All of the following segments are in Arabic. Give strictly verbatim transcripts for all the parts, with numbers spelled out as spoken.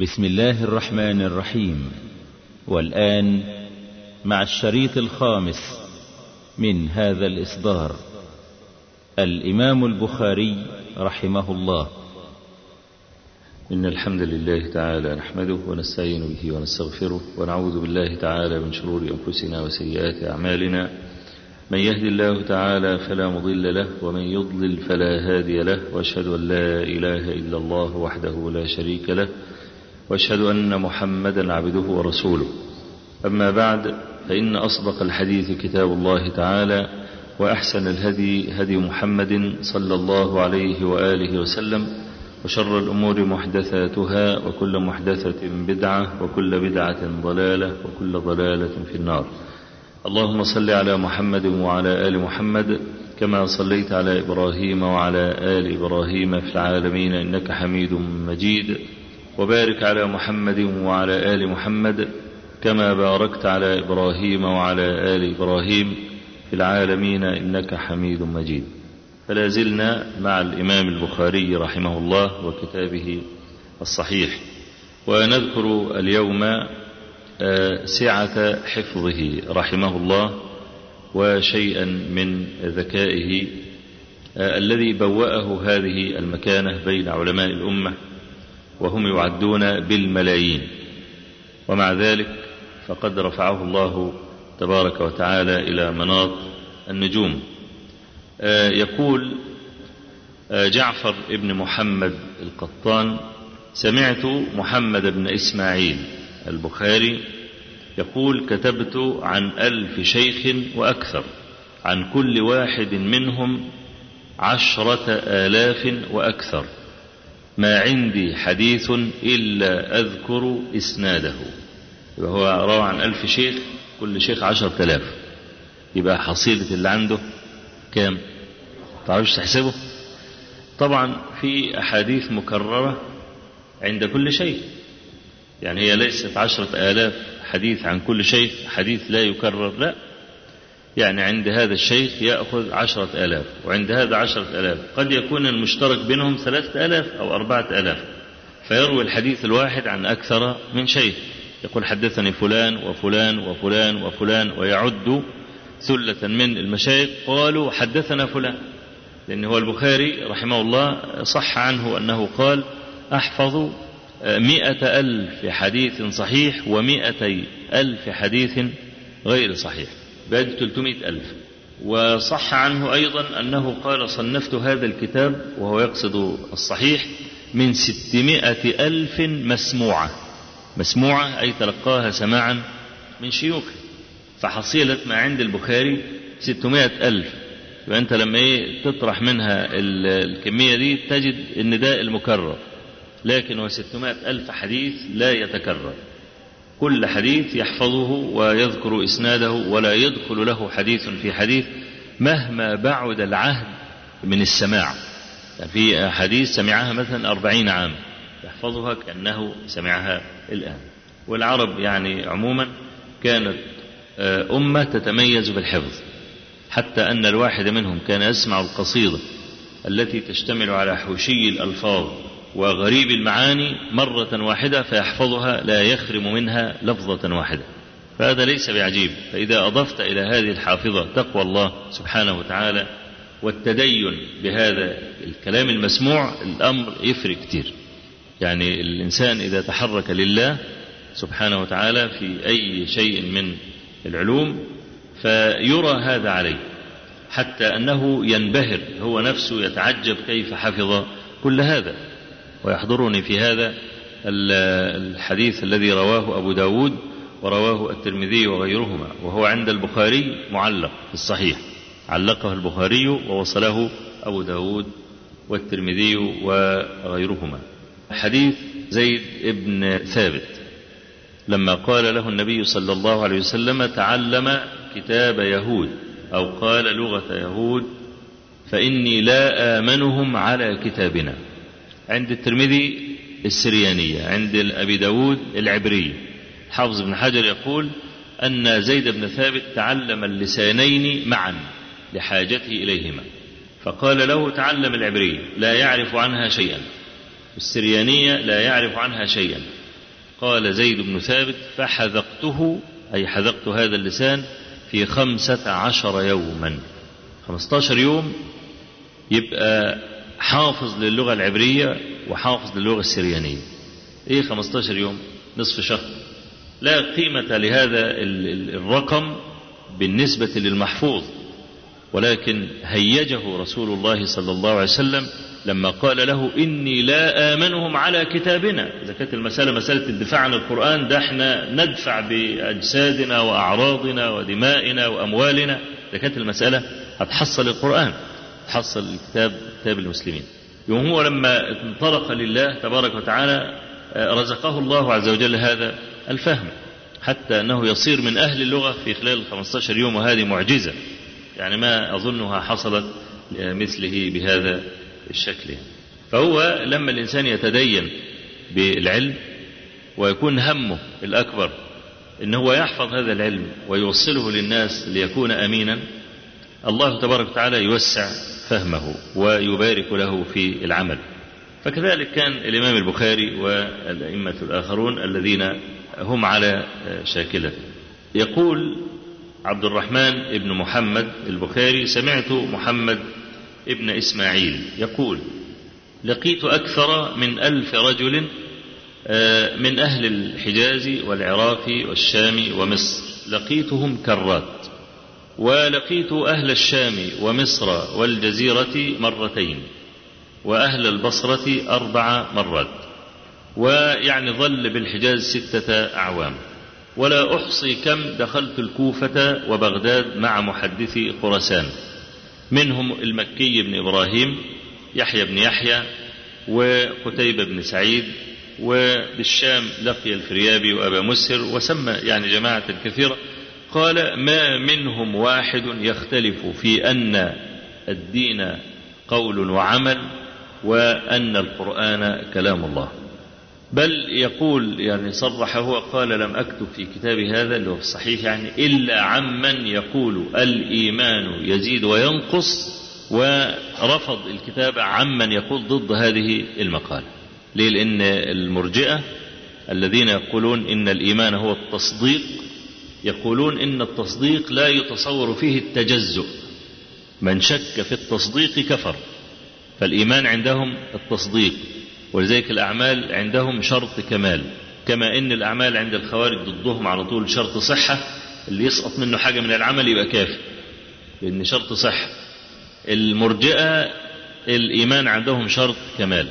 بسم الله الرحمن الرحيم. والآن مع الشريط الخامس من هذا الإصدار، الإمام البخاري رحمه الله. إن الحمد لله تعالى نحمده ونستعين به ونستغفره، ونعوذ بالله تعالى من شرور أنفسنا وسيئات أعمالنا، من يهد الله تعالى فلا مضل له، ومن يضلل فلا هادي له، وأشهد أن لا إله إلا الله وحده لا شريك له، وأشهد أن محمدا عبده ورسوله. أما بعد، فإن أصدق الحديث كتاب الله تعالى، وأحسن الهدي هدي محمد صلى الله عليه وآله وسلم، وشر الأمور محدثاتها، وكل محدثة بدعة، وكل بدعة ضلالة، وكل ضلالة في النار. اللهم صل على محمد وعلى آل محمد كما صليت على إبراهيم وعلى آل إبراهيم في العالمين إنك حميد مجيد، وبارك على محمد وعلى آل محمد كما باركت على إبراهيم وعلى آل إبراهيم في العالمين إنك حميد مجيد. فلا زلنا مع الإمام البخاري رحمه الله وكتابه الصحيح، ونذكر اليوم سعة حفظه رحمه الله، وشيئا من ذكائه الذي بوأه هذه المكانة بين علماء الأمة، وهم يعدون بالملايين، ومع ذلك فقد رفعه الله تبارك وتعالى إلى مناط النجوم. يقول جعفر بن محمد القطان: سمعت محمد بن إسماعيل البخاري يقول: كتبت عن ألف شيخ وأكثر، عن كل واحد منهم عشرة آلاف وأكثر، ما عندي حديث إلا أذكر إسناده. يبقى هو روى عن ألف شيخ، كل شيخ عشرة آلاف، يبقى حصيلة اللي عنده كام؟ تعرفش تحسبه. طبعا في أحاديث مكررة عند كل شيخ، يعني هي ليست عشرة آلاف حديث عن كل شيخ، حديث لا يكرر، لا، يعني عند هذا الشيخ يأخذ عشرة آلاف، وعند هذا عشرة آلاف، قد يكون المشترك بينهم ثلاثة آلاف أو أربعة آلاف، فيروي الحديث الواحد عن أكثر من شيخ، يقول: حدثني فلان وفلان وفلان وفلان، ويعد ثلة من المشايخ قالوا حدثنا فلان، لأن هو البخاري رحمه الله صح عنه أنه قال: أحفظ مئة ألف حديث صحيح ومئتي ألف حديث غير صحيح، بعد ثلاثمائة ألف. وصح عنه أيضا أنه قال: صنفت هذا الكتاب، وهو يقصد الصحيح، من ستمائة ألف مسموعة، مسموعة أي تلقاها سماعا من شيوخه. فحصيلة ما عند البخاري ستمائة ألف، يبقى أنت لما إيه تطرح منها الكمية دي تجد أن ده المكرر، لكن هو ستمائة ألف حديث لا يتكرر، كل حديث يحفظه ويذكر إسناده، ولا يدخل له حديث في حديث مهما بعد العهد من السماع. في حديث سمعها مثلا أربعين عام يحفظها كأنه سمعها الآن. والعرب يعني عموما كانت أمة تتميز بالحفظ، حتى أن الواحد منهم كان يسمع القصيدة التي تشتمل على حوشي الألفاظ وغريب المعاني مرة واحدة فيحفظها، لا يخرم منها لفظة واحدة، فهذا ليس بعجيب. فإذا أضفت إلى هذه الحافظة تقوى الله سبحانه وتعالى والتدين بهذا الكلام المسموع، الأمر يفرق كتير. يعني الإنسان إذا تحرك لله سبحانه وتعالى في أي شيء من العلوم فيرى هذا عليه، حتى أنه ينبهر هو نفسه، يتعجب كيف حفظ كل هذا. ويحضرني في هذا الحديث الذي رواه أبو داود ورواه الترمذي وغيرهما، وهو عند البخاري معلق في الصحيح، علقه البخاري ووصله أبو داود والترمذي وغيرهما، حديث زيد بن ثابت لما قال له النبي صلى الله عليه وسلم: تعلم كتاب يهود، أو قال لغة يهود، فإني لا آمنهم على كتابنا. عند الترمذي السريانية، عند أبي داود العبرية. حافظ بن حجر يقول أن زيد بن ثابت تعلم اللسانين معا لحاجته إليهما، فقال له: تعلم العبرية، لا يعرف عنها شيئا، والسريانية لا يعرف عنها شيئا، قال زيد بن ثابت فحذقته أي حذقت هذا اللسان في خمسة عشر يوما، خمسة عشر يوم يبقى حافظ للغة العبرية وحافظ للغة السريانية. ايه خمسة عشر يوم؟ نصف شهر. لا قيمة لهذا الرقم بالنسبة للمحفوظ، ولكن هيجه رسول الله صلى الله عليه وسلم لما قال له إني لا آمنهم على كتابنا. إذا كانت المسألة مسألة الدفاع عن القرآن، ده احنا ندفع بأجسادنا وأعراضنا ودمائنا وأموالنا، إذا كانت المسألة هتحصل القرآن، هتحصل الكتاب، كتاب المسلمين. يوم هو لما انطلق لله تبارك وتعالى رزقه الله عز وجل هذا الفهم، حتى أنه يصير من أهل اللغة في خلال خمسة عشر يوم، وهذه معجزة يعني ما أظنها حصلت مثله بهذا الشكل. فهو لما الإنسان يتدين بالعلم ويكون همه الأكبر أنه يحفظ هذا العلم ويوصله للناس ليكون أمينا، الله تبارك وتعالى يوسع فهمه ويبارك له في العمل. فكذلك كان الإمام البخاري والأئمة الآخرون الذين هم على شاكلته. يقول عبد الرحمن بن محمد البخاري سمعت محمد ابن إسماعيل يقول لقيت أكثر من ألف رجل من أهل الحجاز والعراق والشام ومصر، لقيتهم كرات، ولقيت أهل الشام ومصر والجزيرة مرتين، وأهل البصرة أربع مرات، ويعني ظل بالحجاز ستة أعوام، ولا أحصي كم دخلت الكوفة وبغداد مع محدثي خراسان، منهم المكي بن إبراهيم، يحيى بن يحيى، وقتيبة بن سعيد، وبالشام لقي الفريابي وأبا مسهر، وسمى يعني جماعة كثيرة. قال ما منهم واحد يختلف في أن الدين قول وعمل وأن القرآن كلام الله، بل يقول يعني صرح هو قال لم أكتب في كتابي هذا اللي هو في الصحيح يعني إلا عمن يقول الإيمان يزيد وينقص، ورفض الكتاب عمن يقول ضد هذه المقالة. ليه؟ لأن المرجئة الذين يقولون إن الإيمان هو التصديق يقولون إن التصديق لا يتصور فيه التجزؤ، من شك في التصديق كفر، فالإيمان عندهم التصديق، ولذلك الأعمال عندهم شرط كمال، كما إن الأعمال عند الخوارج ضدهم على طول شرط صحة، اللي يسقط منه حاجة من العمل يبقى كافر لأن شرط صحة. المرجئة الإيمان عندهم شرط كمال،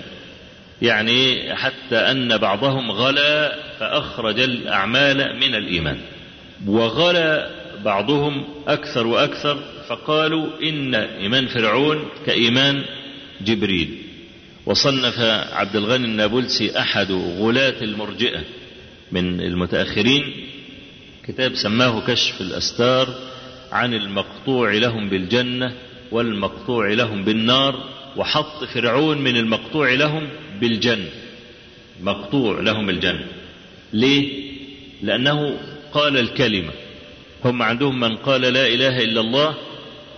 يعني حتى أن بعضهم غلا فأخرج الأعمال من الإيمان، وغلا بعضهم أكثر وأكثر فقالوا إن إيمان فرعون كإيمان جبريل. وصنف عبد الغني النابلسي أحد غلاة المرجئة من المتأخرين كتاب سماه كشف الأستار عن المقطوع لهم بالجنة والمقطوع لهم بالنار، وحط فرعون من المقطوع لهم بالجنة، مقطوع لهم الجنة. ليه؟ لأنه قال الكلمة، هم عندهم من قال لا إله إلا الله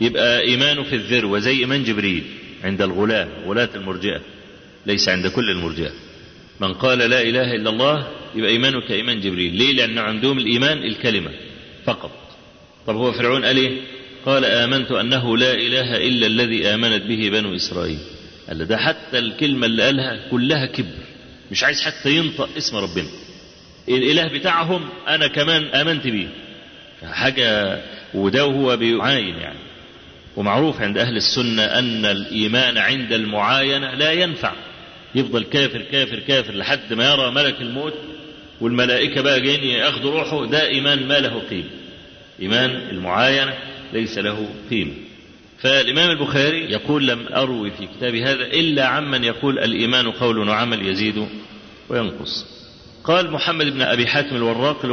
يبقى إيمانه في الذروة زي إيمان جبريل عند الغلاة، غلاة المرجئة، ليس عند كل المرجئة، من قال لا إله إلا الله يبقى إيمانه كإيمان جبريل. ليه؟ لأنه عندهم الإيمان الكلمة فقط. طب هو فرعون قال إيه؟ قال آمنت أنه لا إله إلا الذي آمنت به بنو إسرائيل. قال ده حتى الكلمة اللي قالها كلها كبر، مش عايز حتى ينطق اسم ربنا، الإله بتاعهم أنا كمان آمنت به حاجة، وده هو بيعاين يعني. ومعروف عند أهل السنة أن الإيمان عند المعاينة لا ينفع، يفضل كافر كافر كافر لحد ما يرى ملك الموت والملائكة بقى جايين ياخدوا روحه، ده إيمان ما له قيمة، إيمان المعاينة ليس له قيمة. فالإمام البخاري يقول لم أروي في كتابي هذا إلا عمن يقول الإيمان قول وعمل يزيد وينقص. قال محمد بن أبي حاتم الوراق،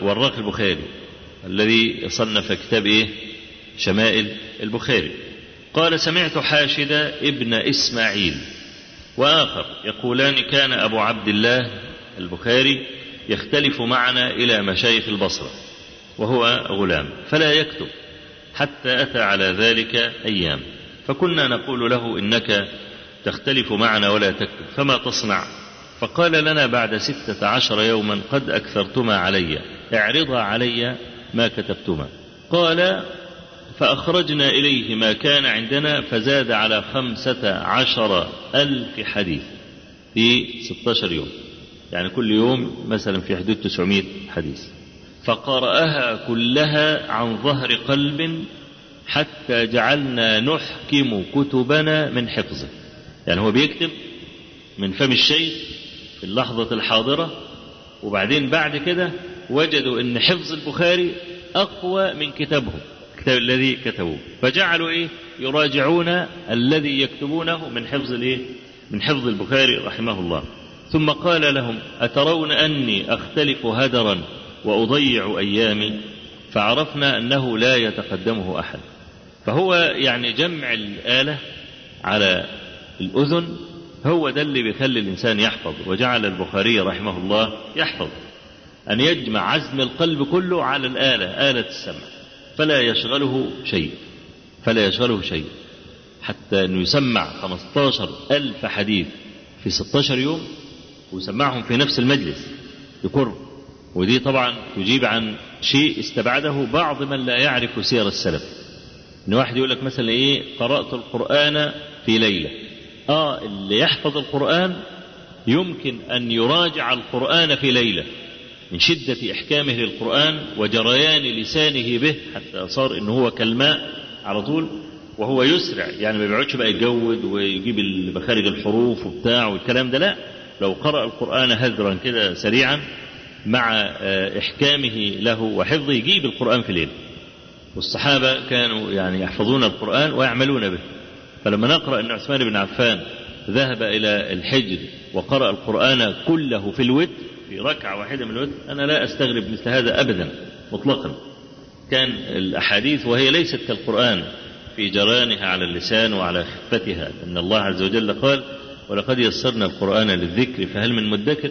الوراق البخاري الذي صنف كتاب إيه؟ شمائل البخاري. قال سمعت حاشد ابن إسماعيل وآخر يقولان كان أبو عبد الله البخاري يختلف معنا إلى مشايخ البصرة وهو غلام فلا يكتب حتى أتى على ذلك أيام، فكنا نقول له إنك تختلف معنا ولا تكتب، فما تصنع؟ فقال لنا بعد ستة عشر يوما قد أكثرتما علي، اعرضا علي ما كتبتما. قال فأخرجنا إليه ما كان عندنا فزاد على خمسة عشر ألف حديث في ستة عشر يوم، يعني كل يوم مثلا في حدود تسعمائة حديث، فقرأها كلها عن ظهر قلب حتى جعلنا نحكم كتبنا من حفظه. يعني هو بيكتب من فم الشيخ في اللحظة الحاضرة، وبعدين بعد كده وجدوا ان حفظ البخاري اقوى من كتابهم كتاب الذي كتبوه، فجعلوا ايه يراجعون الذي يكتبونه من حفظ الايه من حفظ البخاري رحمه الله. ثم قال لهم اترون اني اختلف هدرا واضيع ايامي، فعرفنا انه لا يتقدمه احد. فهو يعني جمع الآلة على الاذن هو ده اللي بيخلي الانسان يحفظ، وجعل البخاري رحمه الله يحفظ أن يجمع عزم القلب كله على الآلة آلة السمع، فلا يشغله شيء فلا يشغله شيء حتى أنه يسمع خمسة عشر ألف حديث في ستة عشر يوم ويسمعهم في نفس المجلس يقر. ودي طبعا يجيب عن شيء استبعده بعض من لا يعرف سير السلف، إن واحد يقول لك مثلا إيه قرأت القرآن في ليلة. آه اللي يحفظ القرآن يمكن أن يراجع القرآن في ليلة من شدة إحكامه للقرآن وجريان لسانه به، حتى صار إنه هو كالماء على طول وهو يسرع، يعني ما بيقعدش بقى يتجود ويجيب مخارج الحروف وبتاع والكلام ده، لا لو قرأ القرآن هذرا كده سريعا مع إحكامه له وحفظه يجيب القرآن في الليل. والصحابة كانوا يعني يحفظون القرآن ويعملون به، فلما نقرأ أن عثمان بن عفان ذهب إلى الحجر وقرأ القرآن كله في الوتر في ركعة واحدة من الوتر، أنا لا أستغرب مثل هذا أبدا مطلقا. كان الأحاديث وهي ليست كالقرآن في جرانها على اللسان وعلى خفتها، إن الله عز وجل قال ولقد يسرنا القرآن للذكر فهل من مدكر،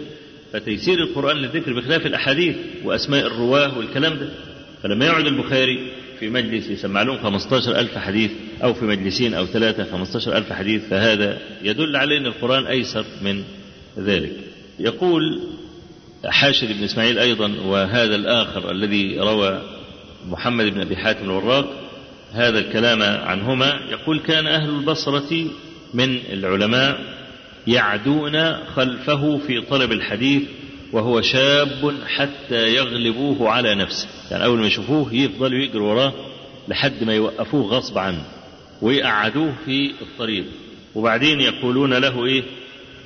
فتيسير القرآن للذكر بخلاف الأحاديث وأسماء الرواه والكلام ده. فلما يعود البخاري في مجلس يسمع لهم خمسة عشر ألف حديث أو في مجلسين أو ثلاثة خمسة عشر ألف حديث، فهذا يدل على أن القرآن أيسر من ذلك. يقول حاشد بن إسماعيل أيضا وهذا الآخر الذي روى محمد بن أبي حاتم الوراق هذا الكلام عنهما، يقول كان أهل البصرة من العلماء يعدون خلفه في طلب الحديث وهو شاب حتى يغلبوه على نفسه، يعني أول ما يشوفوه يفضلوا يجروا وراه لحد ما يوقفوه غصب عنه ويقعدوه في الطريق، وبعدين يقولون له إيه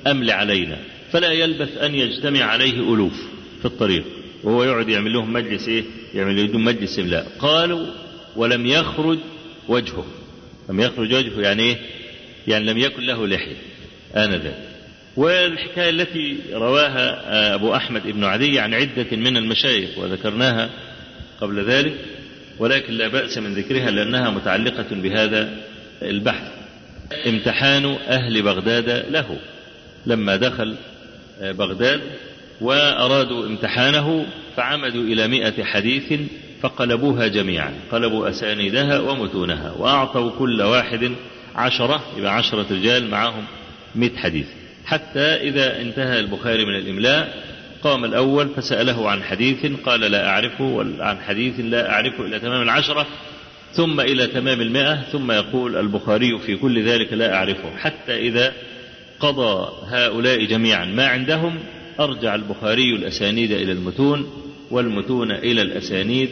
أمل علينا، فلا يلبث أن يجتمع عليه ألوف في الطريق وهو يقعد يعمل لهم مجلس إيه يعمل لهم مجلس إملاء. قالوا ولم يخرج وجهه لم يخرج وجهه يعني إيه يعني لم يكن له لحية آنذاك. والحكاية التي رواها أبو أحمد بن عدي عن عدة من المشايخ وذكرناها قبل ذلك، ولكن لا بأس من ذكرها لأنها متعلقة بهذا البحث. امتحان أهل بغداد له لما دخل بغداد وأرادوا امتحانه فعمدوا إلى مئة حديث فقلبوها جميعا، قلبوا أسانيدها ومتونها وأعطوا كل واحد عشرة، يبقى عشرة رجال معهم مئة حديث، حتى إذا انتهى البخاري من الإملاء قام الأول فسأله عن حديث قال لا أعرفه، وعن حديث لا أعرفه، إلى تمام العشرة ثم إلى تمام المئة، ثم يقول البخاري في كل ذلك لا أعرفه، حتى إذا قضى هؤلاء جميعا ما عندهم أرجع البخاري الأسانيد إلى المتون والمتون إلى الأسانيد،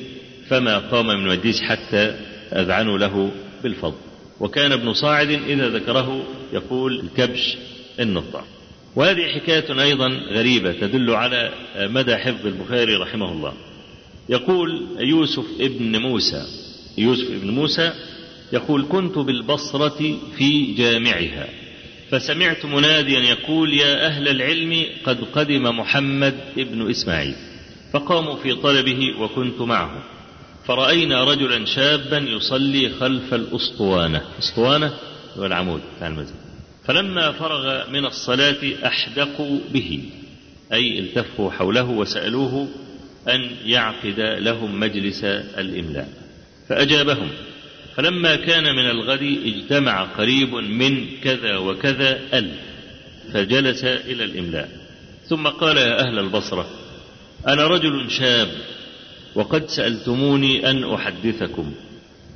فما قام من مجلس حتى أذعنوا له بالفضل. وكان ابن صاعد إذا ذكره يقول الكبش النطع. وهذه حكاية أيضا غريبة تدل على مدى حفظ البخاري رحمه الله. يقول يوسف ابن موسى يوسف ابن موسى يقول كنت بالبصرة في جامعها فسمعت مناديا يقول يا أهل العلم قد قدم محمد بن إسماعيل، فقاموا في طلبه وكنت معه، فرأينا رجلا شابا يصلي خلف الأسطوانة أسطوانة والعمود بتاع المسجد، فلما فرغ من الصلاة أحدقوا به، أي التفوا حوله وسألوه أن يعقد لهم مجلس الإملاء فأجابهم، فلما كان من الغد اجتمع قريب من كذا وكذا ألف فجلس إلى الإملاء، ثم قال: يا أهل البصرة، أنا رجل شاب، وقد سألتموني أن أحدثكم،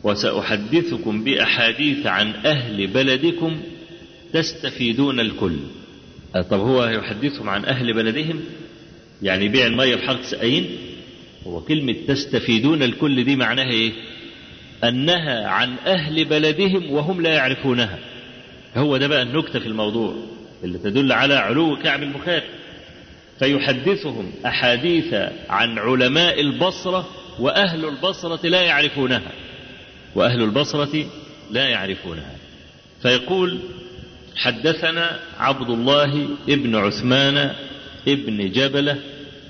وسأحدثكم بأحاديث عن أهل بلدكم تستفيدون الكل. طب هو يحدثهم عن أهل بلدهم؟ يعني بيع المية بحرق سقايين؟ هو كلمة تستفيدون الكل دي معناها إيه؟ أنها عن أهل بلدهم وهم لا يعرفونها. هو ده بقى النكتة في الموضوع اللي تدل على علو كعب المخاطب. فيحدثهم أحاديث عن علماء البصرة وأهل البصرة لا يعرفونها، وأهل البصرة لا يعرفونها. فيقول: حدثنا عبد الله ابن عثمان ابن جبلة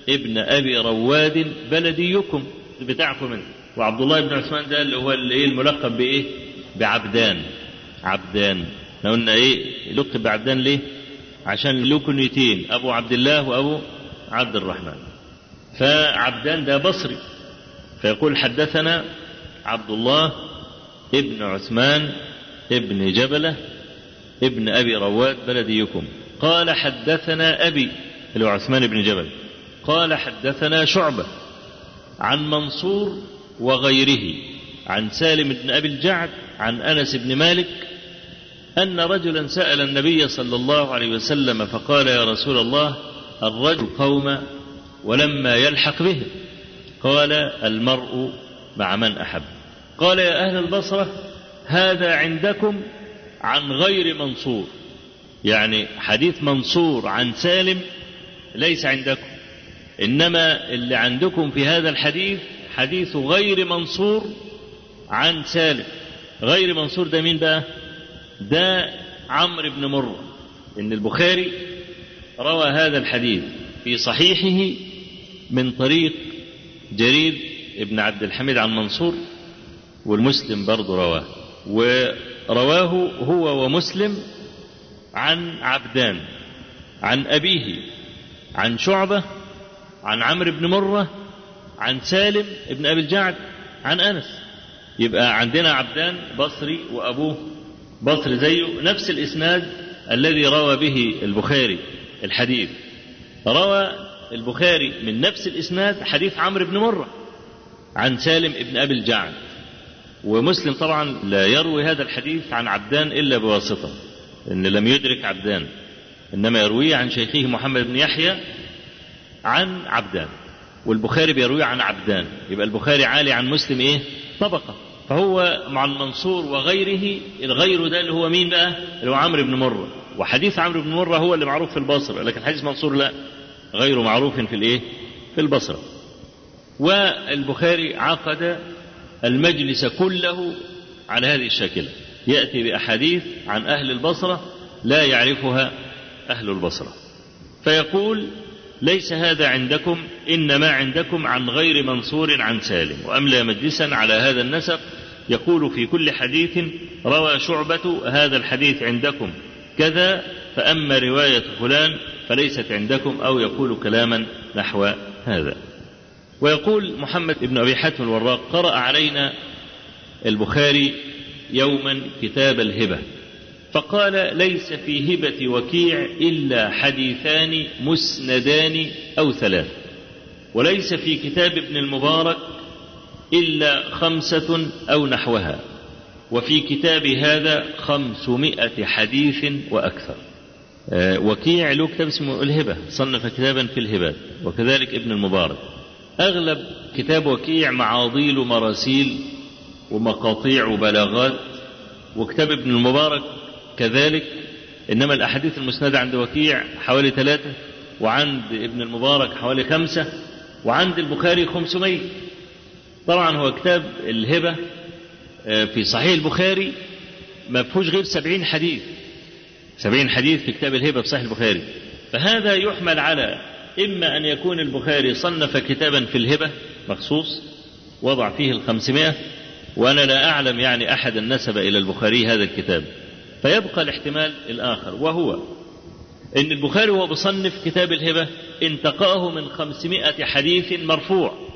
ابن أبي رواد بلديكم بتاعكم منه. وعبد الله بن عثمان ده اللي هو اللي الملقب بإيه؟ بعبدان. عبدان احنا قلنا ايه لقب بعبدان ليه؟ عشان له كنيتين، ابو عبد الله وابو عبد الرحمن. فعبدان ده بصري. فيقول: حدثنا عبد الله ابن عثمان ابن جبلة ابن ابي رواد بلديكم قال: حدثنا ابي اللي هو عثمان بن جبل قال: حدثنا شعبة عن منصور وغيره عن سالم بن أبي الجعد عن أنس بن مالك أن رجلا سأل النبي صلى الله عليه وسلم فقال: يا رسول الله، الرجل قوم ولما يلحق به؟ قال: المرء مع من أحب. قال: يا أهل البصرة، هذا عندكم عن غير منصور، يعني حديث منصور عن سالم ليس عندكم، إنما اللي عندكم في هذا الحديث حديث غير منصور عن سالم. غير منصور ده مين بقى؟ ده عمرو بن مره. إن البخاري روى هذا الحديث في صحيحه من طريق جرير ابن عبد الحميد عن منصور، والمسلم برضه رواه، ورواه هو ومسلم عن عبدان عن أبيه عن شعبة عن عمرو بن مره عن سالم ابن أبي الجعد عن أنس. يبقى عندنا عبدان بصري وأبوه بصري زيه، نفس الإسناد الذي روى به البخاري الحديث. روى البخاري من نفس الإسناد حديث عمرو بن مره عن سالم ابن أبي الجعد، ومسلم طبعا لا يروي هذا الحديث عن عبدان إلا بواسطة، إن لم يدرك عبدان، إنما يرويه عن شيخه محمد بن يحيى عن عبدان، والبخاري بيروي عن عبدان. يبقى البخاري عالي عن مسلم ايه؟ طبقة. فهو مع المنصور وغيره. الغير ده اللي هو مين بقى؟ اللي هو عمرو بن مره. وحديث عمرو بن مره هو اللي معروف في البصرة، لكن حديث منصور لا، غير معروف في الايه؟ في البصرة. والبخاري عقد المجلس كله على هذه الشاكلة، يأتي بأحاديث عن أهل البصرة لا يعرفها أهل البصرة. فيقول: ليس هذا عندكم، إنما عندكم عن غير منصور عن سالم. وأملى مجلسا على هذا النسق، يقول في كل حديث روى شعبة هذا الحديث عندكم كذا، فأما رواية فلان فليست عندكم، أو يقول كلاما نحو هذا. ويقول محمد بن أبي حاتم الوراق: قرأ علينا البخاري يوما كتاب الهبة، فقال: ليس في هبة وكيع إلا حديثان مسندان أو ثلاث، وليس في كتاب ابن المبارك إلا خمسة أو نحوها، وفي كتاب هذا خمسمائة حديث وأكثر. وكيع له كتاب اسمه الهبة، صنف كتابا في الهبات، وكذلك ابن المبارك. أغلب كتاب وكيع معاضيل ومراسيل ومقاطيع وبلاغات، وكتاب ابن المبارك كذلك. إنما الأحاديث المسندة عند وكيع حوالي ثلاثة، وعند ابن المبارك حوالي خمسة، وعند البخاري خمسمائة. طبعا هو كتاب الهبة في صحيح البخاري ما فيهوش غير سبعين حديث، سبعين حديث في كتاب الهبة في صحيح البخاري. فهذا يحمل على إما أن يكون البخاري صنف كتابا في الهبة مخصوص وضع فيه الخمسمائة، وأنا لا أعلم يعني أحد نسب إلى البخاري هذا الكتاب. فيبقى الاحتمال الآخر، وهو إن البخاري هو بصنف كتاب الهبة انتقاه من خمسمائة حديث مرفوع،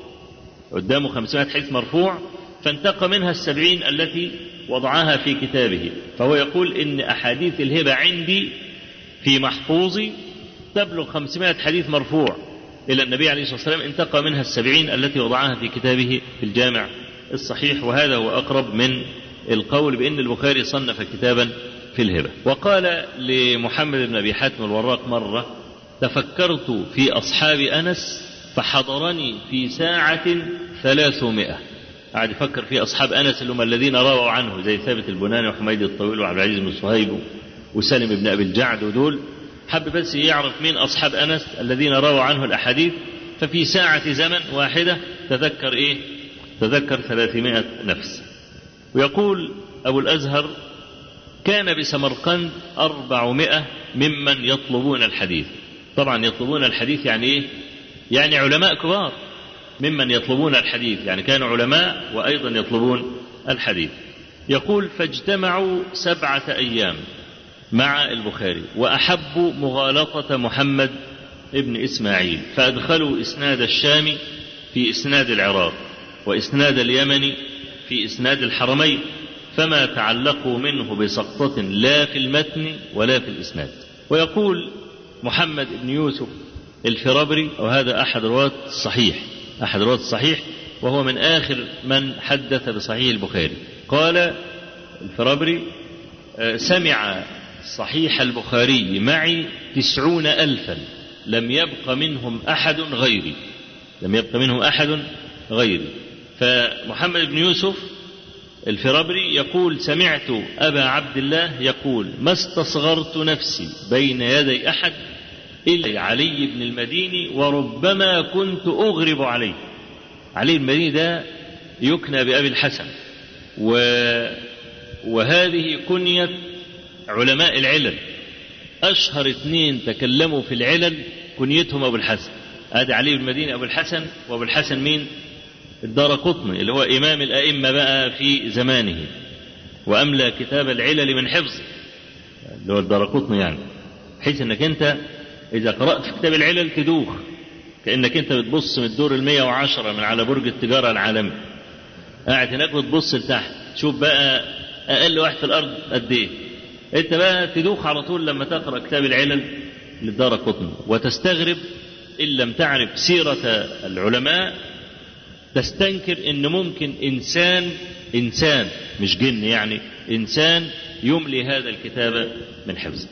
قدامه خمسمائة حديث مرفوع، فانتقى منها السبعين التي وضعها في كتابه. فهو يقول إن أحاديث الهبة عندي في محفوظي تبلغ خمسمائة حديث مرفوع إلى النبي عليه الصلاة والسلام، انتقى منها السبعين التي وضعها في كتابه في الجامع الصحيح، وهذا هو أقرب من القول بأن البخاري صنف كتابا في الهبة. وقال لمحمد بن أبي حاتم الوراق مرة: تفكرت في أصحاب أنس فحضرني في ساعة ثلاثمائة. قاعد يفكر في أصحاب أنس اللي هم الذين رووا عنه زي ثابت البناني وحميد الطويل وعبد العزيز بن صهيب وسالم بن أبي الجعد، ودول حب بس يعرف مين أصحاب أنس الذين رووا عنه الأحاديث. ففي ساعة زمن واحدة تذكر إيه؟ تذكر ثلاثمائة نفس. ويقول أبو الأزهر: كان بسمرقند أربعمائة ممن يطلبون الحديث. طبعا يطلبون الحديث يعني إيه؟ يعني علماء كبار ممن يطلبون الحديث، يعني كانوا علماء وأيضا يطلبون الحديث. يقول: فاجتمعوا سبعة أيام مع البخاري، وأحبوا مغالطة محمد بن إسماعيل، فأدخلوا إسناد الشام في إسناد العراق، وإسناد اليمن في إسناد الحرمين، فما تعلقوا منه بسقطة لا في المتن ولا في الإسناد. ويقول محمد بن يوسف الفربري، وهذا أحد رواة الصحيح أحد رواة الصحيح وهو من آخر من حدث بصحيح البخاري، قال الفربري: سمع صحيح البخاري معي تسعون ألفا لم يبق منهم أحد غيري لم يبق منهم أحد غيري. فمحمد بن يوسف الفرابري يقول: سمعت أبا عبد الله يقول: ما استصغرت نفسي بين يدي أحد إلا علي بن المديني، وربما كنت أغرب عليه. علي بن المديني ده يكنى بأبي الحسن، و... وهذه كنية علماء العلل، أشهر اثنين تكلموا في العلل كنيتهم أبو الحسن. هذا علي بن المديني أبو الحسن، وأبو الحسن مين؟ الدارقطني اللي هو إمام الأئمة بقى في زمانه، وأملى كتاب العلل من حفظ اللي هو الدارقطني، يعني بحيث أنك أنت إذا قرأت في كتاب العلل تدوخ كأنك أنت بتبص من الدور المية وعشرة من على برج التجارة العالمي، قاعد هناك بتبص لتحت تشوف بقى أقل واحد في الأرض قد إيه، أنت بقى تدوخ على طول لما تقرأ كتاب العلل للدارقطني، وتستغرب إن لم تعرف سيرة العلماء، تستنكر ان ممكن انسان انسان مش جن يعني انسان يملي هذا الكتاب من حفظه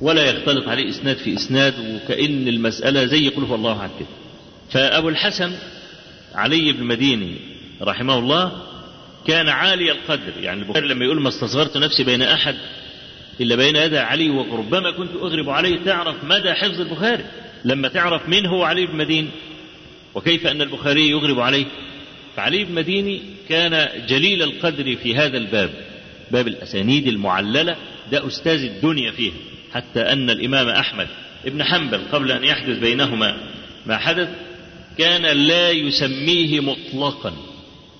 ولا يختلط عليه اسناد في اسناد، وكأن المسألة زي يقول هو الله عن كده. فابو الحسن علي بن المديني رحمه الله كان عالي القدر، يعني البخاري لما يقول ما استصغرت نفسي بين احد الا بين يدي علي وربما كنت اغرب عليه، تعرف مدى حفظ البخاري لما تعرف مين هو علي بن المديني وكيف أن البخاري يغرب عليه. فعلي بن المديني كان جليل القدر في هذا الباب، باب الأسانيد المعللة، ده أستاذ الدنيا فيه، حتى أن الإمام أحمد ابن حنبل قبل أن يحدث بينهما ما حدث كان لا يسميه مطلقا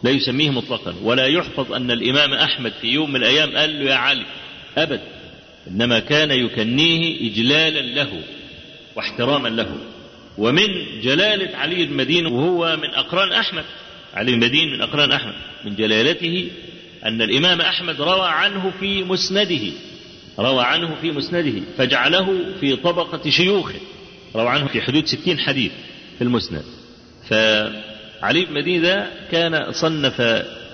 لا يسميه مطلقا ولا يحفظ أن الإمام أحمد في يوم من الأيام قال له يا علي أبدا، إنما كان يكنيه إجلالا له واحتراما له. ومن جلالة علي بن المديني، وهو من أقران أحمد، علي بن المديني من أقران أحمد، من جلالته أن الإمام أحمد روى عنه في مسنده روى عنه في مسنده فجعله في طبقة شيوخه، روى عنه في حدود ستين حديث في المسند. فعلي بن المديني ده كان صنف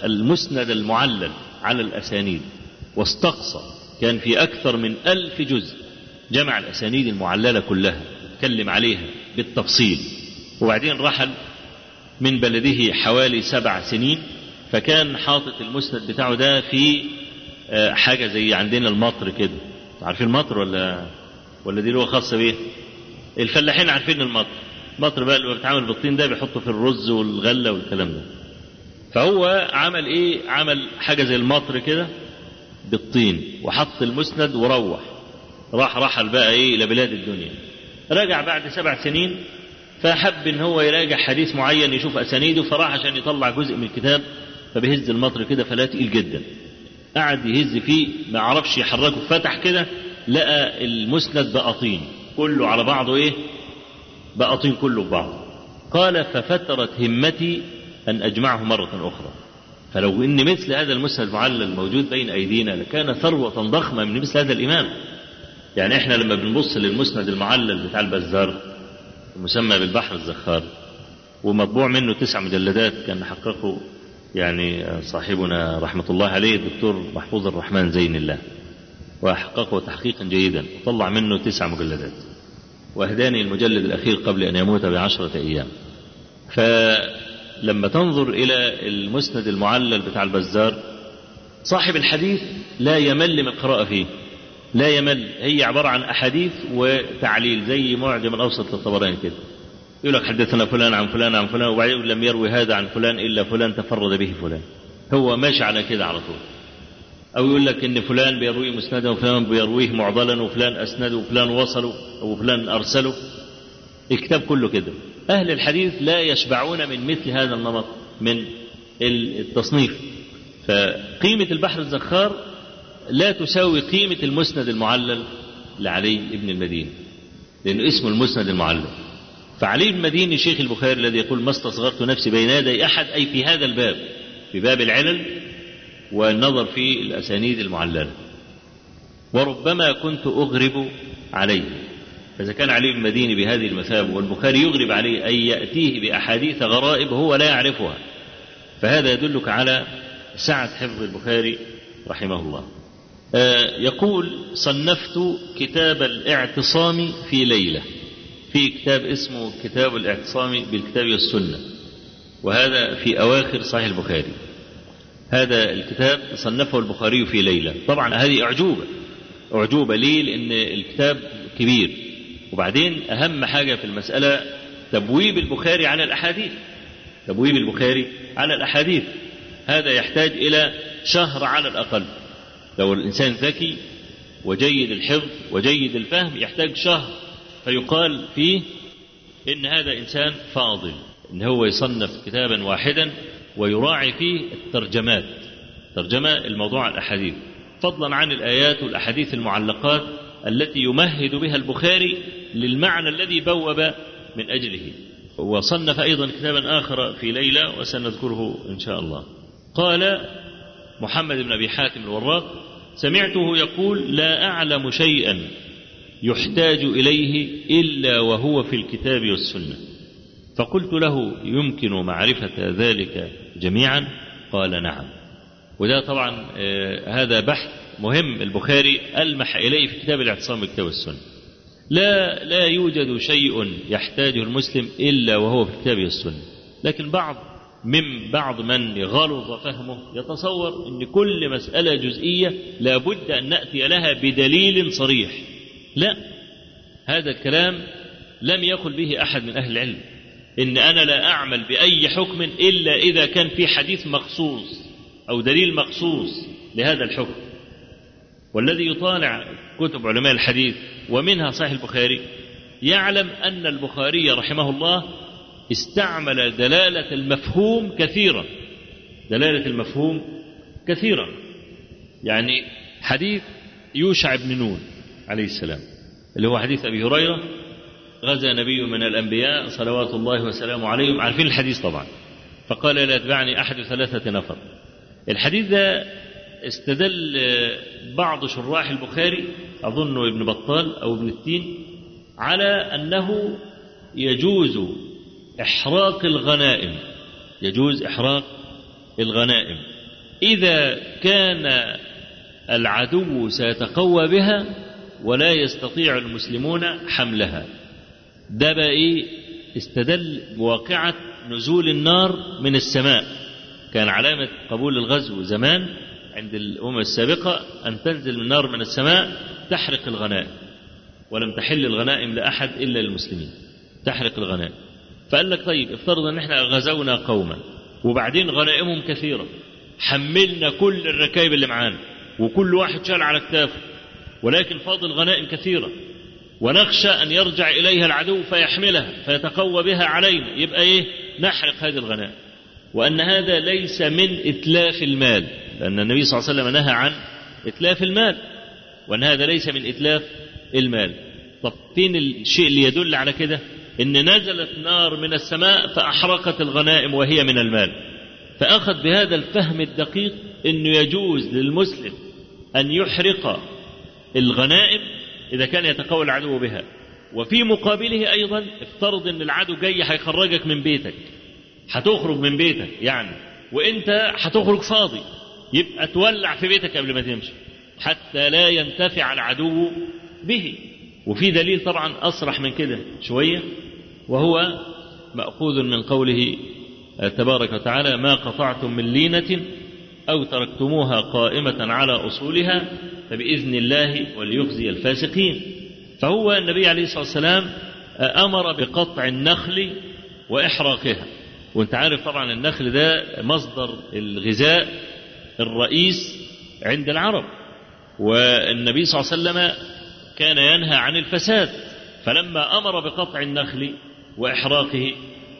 المسند المعلل على الأسانيد واستقصى، كان في أكثر من ألف جزء، جمع الأسانيد المعللة كلها، تكلم عليها بالتفصيل. وبعدين رحل من بلده حوالي سبع سنين، فكان حاطط المسند بتاعه ده في حاجة زي عندنا المطر كده، عارفين المطر ولا ولا دي لغة خاصة بيه؟ الفلاحين عارفين المطر، المطر بقى اللي بيتعامل بالطين ده بيحطه في الرز والغلة والكلام ده. فهو عمل ايه؟ عمل حاجة زي المطر كده بالطين، وحط المسند وروح راح رحل بقى ايه إلى بلاد الدنيا. رجع بعد سبع سنين، فحب ان هو يراجع حديث معين يشوف اسانيده، فراح عشان يطلع جزء من الكتاب، فبيهز المطر كده فلا تقيل جدا، قعد يهز فيه ما عرفش يحركه، فتح كده لقى المسند بقطين كله على بعضه ايه بقطين كله ببعضه. قال: ففترت همتي ان اجمعه مرة اخرى، فلو ان مثل هذا المسند المعلل موجود بين ايدينا لكان ثروة ضخمة من مثل هذا الامام. يعني احنا لما بنبص للمسند المعلل بتاع البزار المسمى بالبحر الزخار ومطبوع منه تسع مجلدات كان حققه يعني صاحبنا رحمة الله عليه الدكتور محفوظ الرحمن زين الله، وحققه تحقيقا جيدا وطلع منه تسع مجلدات، وأهداني المجلد الأخير قبل أن يموت بعشرة أيام. فلما تنظر إلى المسند المعلل بتاع البزار صاحب الحديث لا يمل من القراءة فيه، لا يمل، هي عبارة عن أحاديث وتعليل زي معجم الأوسط للطبراني كده، يقول لك حدثنا فلان عن فلان عن فلان، وبعدين لم يروي هذا عن فلان إلا فلان تفرد به فلان، هو ماشي على كده على طول. أو يقول لك إن فلان بيروي مسندا وفلان بيرويه معضلا وفلان أسنده وفلان وصله وفلان أرسله، الكتاب كله كده. أهل الحديث لا يشبعون من مثل هذا النمط من التصنيف، فقيمة البحر الزخار لا تساوي قيمة المسند المعلل لعلي بن المديني، لأنه اسمه المسند المعلل. فعلي بن المديني شيخ البخاري الذي يقول ما استصغرت نفسي بين يدي أحد، أي في هذا الباب، في باب العلل والنظر في الأسانيد المعللة، وربما كنت أغرب عليه. فإذا كان علي بن المديني بهذه المثابة والبخاري يغرب عليه أي يأتيه بأحاديث غرائب هو لا يعرفها، فهذا يدلك على سعة حفظ البخاري رحمه الله. آه يقول صنفت كتاب الاعتصام في ليلة، في كتاب اسمه كتاب الاعتصام بالكتاب والسنة، وهذا في أواخر صحيح البخاري. هذا الكتاب صنفه البخاري في ليلة، طبعا هذه أعجوبة أعجوبة ليه؟ لأن الكتاب كبير، وبعدين أهم حاجة في المسألة تبويب البخاري على الأحاديث، تبويب البخاري على الأحاديث هذا يحتاج إلى شهر على الأقل، لو الإنسان ذكي وجيد الحفظ وجيد الفهم يحتاج شهر فيقال فيه إن هذا إنسان فاضل، إن هو يصنف كتابا واحدا ويراعي فيه الترجمات، ترجمة الموضوع الأحاديث، فضلا عن الآيات والأحاديث المعلقات التي يمهد بها البخاري للمعنى الذي بوب من أجله. وصنف أيضا كتابا آخر في ليلة وسنذكره إن شاء الله. قال محمد بن أبي حاتم الوراق سمعته يقول لا أعلم شيئا يحتاج إليه إلا وهو في الكتاب والسنة، فقلت له يمكن معرفة ذلك جميعا؟ قال نعم. وده طبعا هذا بحث مهم البخاري ألمح إليه في كتاب الاعتصام بالكتاب والسنة، لا لا يوجد شيء يحتاجه المسلم إلا وهو في الكتاب والسنة، لكن بعض من بعض من غلط فهمه يتصور أن كل مسألة جزئية لابد أن نأتي لها بدليل صريح، لا، هذا الكلام لم يقل به أحد من أهل العلم، إن أنا لا أعمل بأي حكم إلا إذا كان في حديث مخصوص أو دليل مخصوص لهذا الحكم. والذي يطالع كتب علماء الحديث ومنها صحيح البخاري يعلم أن البخاري رحمه الله استعمل دلالة المفهوم كثيرا، دلالة المفهوم كثيرا. يعني حديث يوشع بن نون عليه السلام اللي هو حديث أبي هريرة غزا نبي من الأنبياء صلوات الله وسلامه عليهم، عارفين الحديث طبعا، فقال لا يتبعني أحد ثلاثة نفر. الحديث ده استدل بعض شراح البخاري أظنه ابن بطال أو ابن التين على أنه يجوز إحراق الغنائم، يجوز إحراق الغنائم إذا كان العدو سيتقوى بها ولا يستطيع المسلمون حملها. ده بقى إيه؟ استدل بواقعة نزول النار من السماء، كان علامة قبول الغزو زمان عند الأمم السابقة أن تنزل النار من السماء تحرق الغنائم، ولم تحل الغنائم لأحد إلا المسلمين، تحرق الغنائم. فقال لك طيب افترض أن احنا غزونا قوما وبعدين غنائمهم كثيرة، حملنا كل الركائب اللي معانا وكل واحد شال على كتافه، ولكن فاضل غنائم كثيرة ونخشى أن يرجع إليها العدو فيحملها فيتقوى بها علينا، يبقى إيه؟ نحرق هذه الغنائم. وأن هذا ليس من إتلاف المال، لأن النبي صلى الله عليه وسلم نهى عن إتلاف المال، وأن هذا ليس من إتلاف المال. طب فين الشيء اللي يدل على كده؟ إن نزلت نار من السماء فأحرقت الغنائم وهي من المال. فأخذ بهذا الفهم الدقيق إنه يجوز للمسلم أن يحرق الغنائم إذا كان يتقوى العدو بها. وفي مقابله أيضا افترض أن العدو جاي هيخرجك من بيتك، هتخرج من بيتك يعني، وأنت هتخرج فاضي، يبقى تولع في بيتك قبل ما تمشي حتى لا ينتفع العدو به. وفي دليل طبعا أصرح من كده شوية، وهو مأخوذ من قوله تبارك وتعالى: ما قطعتم من لينة أو تركتموها قائمة على أصولها فبإذن الله وليخزي الفاسقين. فهو النبي عليه الصلاة والسلام أمر بقطع النخل وإحراقها، وانت عارف طبعا النخل ده مصدر الغذاء الرئيس عند العرب، والنبي صلى الله عليه وسلم كان ينهى عن الفساد، فلما أمر بقطع النخل وإحراقه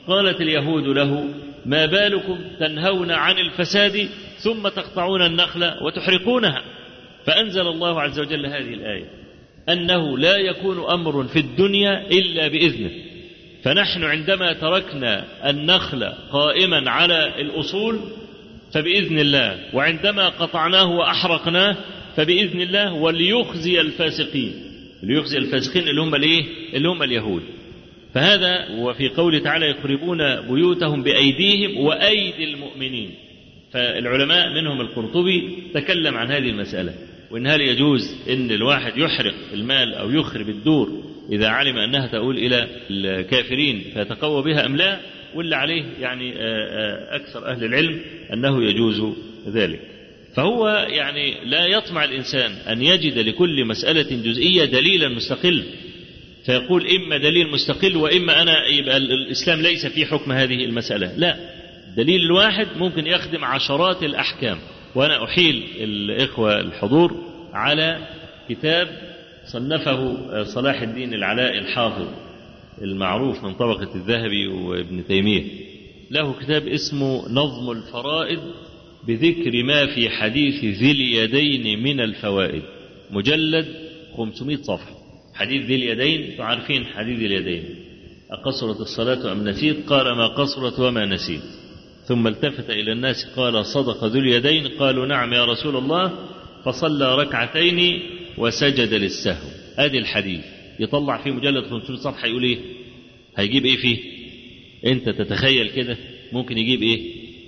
قالت اليهود له: ما بالكم تنهون عن الفساد ثم تقطعون النخل وتحرقونها؟ فأنزل الله عز وجل هذه الآية أنه لا يكون أمر في الدنيا إلا بإذنه. فنحن عندما تركنا النخل قائما على الأصول فبإذن الله، وعندما قطعناه وأحرقناه فبإذن الله وليخزي الفاسقين. ليخزي الفاسقين اللي هم الايه؟ اللي هم اليهود. فهذا وفي قوله تعالى: يخربون بيوتهم بأيديهم وأيدي المؤمنين. فالعلماء منهم القرطبي تكلم عن هذه المسألة، وإن هل يجوز إن الواحد يحرق المال أو يخرب الدور إذا علم أنها تؤول إلى الكافرين فيتقوى بها أم لا؟ ولا عليه يعني أكثر أهل العلم أنه يجوز ذلك. فهو يعني لا يطمع الإنسان أن يجد لكل مسألة جزئية دليلا مستقلا، فيقول إما دليل مستقل وإما أنا يبقى الإسلام ليس في حكم هذه المسألة. لا، دليل الواحد ممكن يخدم عشرات الأحكام. وأنا أحيل الإخوة الحضور على كتاب صنفه صلاح الدين العلاء الحافظ المعروف من طبقة الذهبي وابن تيمية، له كتاب اسمه نظم الفرائد بذكر ما في حديث ذي اليدين من الفوائد، مجلد خمسمائة صفحة. حديث ذي اليدين تعرفين حديث ذي اليدين: أقصرت الصلاة أم نسيت؟ قال: ما قصرت وما نسيت. ثم التفت إلى الناس قال: صدق ذو اليدين؟ قالوا: نعم يا رسول الله. فصلى ركعتين وسجد للسهو. أدي الحديث يطلع فيه مجلد خمسمائة صفحة، يقول إيه هيجيب؟ إيه فيه؟ أنت تتخيل كده ممكن يجيب إيه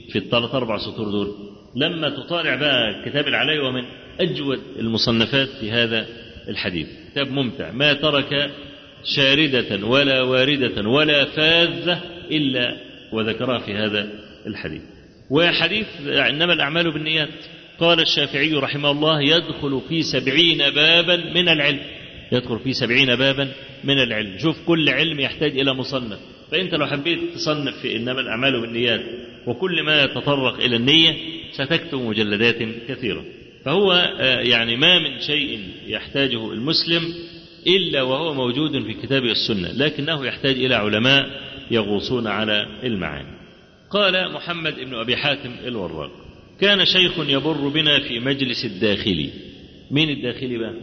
في الثلاث أربع سطور دول؟ لما تطالع بقى كتاب العلي، ومن أجود المصنفات في هذا الحديث، كتاب ممتع: ما ترك شاردة ولا واردة ولا فاذة إلا وذكرها في هذا الحديث. وحديث إنما الأعمال بالنيات قال الشافعي رحمه الله: يدخل في سبعين بابا من العلم. يدخل في سبعين بابا من العلم. شوف كل علم يحتاج إلى مصنف، فأنت لو حبيت تصنف في إنما الأعمال بالنيات وكل ما يتطرق إلى النية ستكتب مجلدات كثيرة. فهو يعني ما من شيء يحتاجه المسلم إلا وهو موجود في كتاب السنة، لكنه يحتاج إلى علماء يغوصون على المعاني. قال محمد بن أبي حاتم الوراق: كان شيخ يبر بنا في مجلس الداخلي. مين الداخلي بقى؟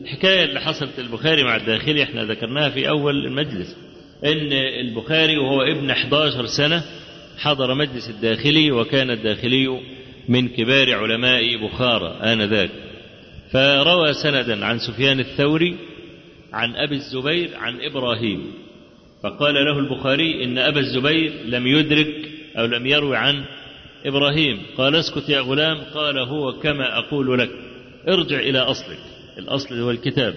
الحكاية اللي حصلت البخاري مع الداخلي احنا ذكرناها في أول المجلس، إن البخاري وهو ابن إحدى عشرة سنة حضر مجلس الداخلي، وكان الداخلي من كبار علماء بخارى آنذاك، فروى سندا عن سفيان الثوري عن أبي الزبير عن إبراهيم، فقال له البخاري: إن أبا الزبير لم يدرك أو لم يروي عن إبراهيم. قال: اسكت يا غلام. قال: هو كما أقول لك، ارجع إلى أصلك. الأصل هو الكتاب.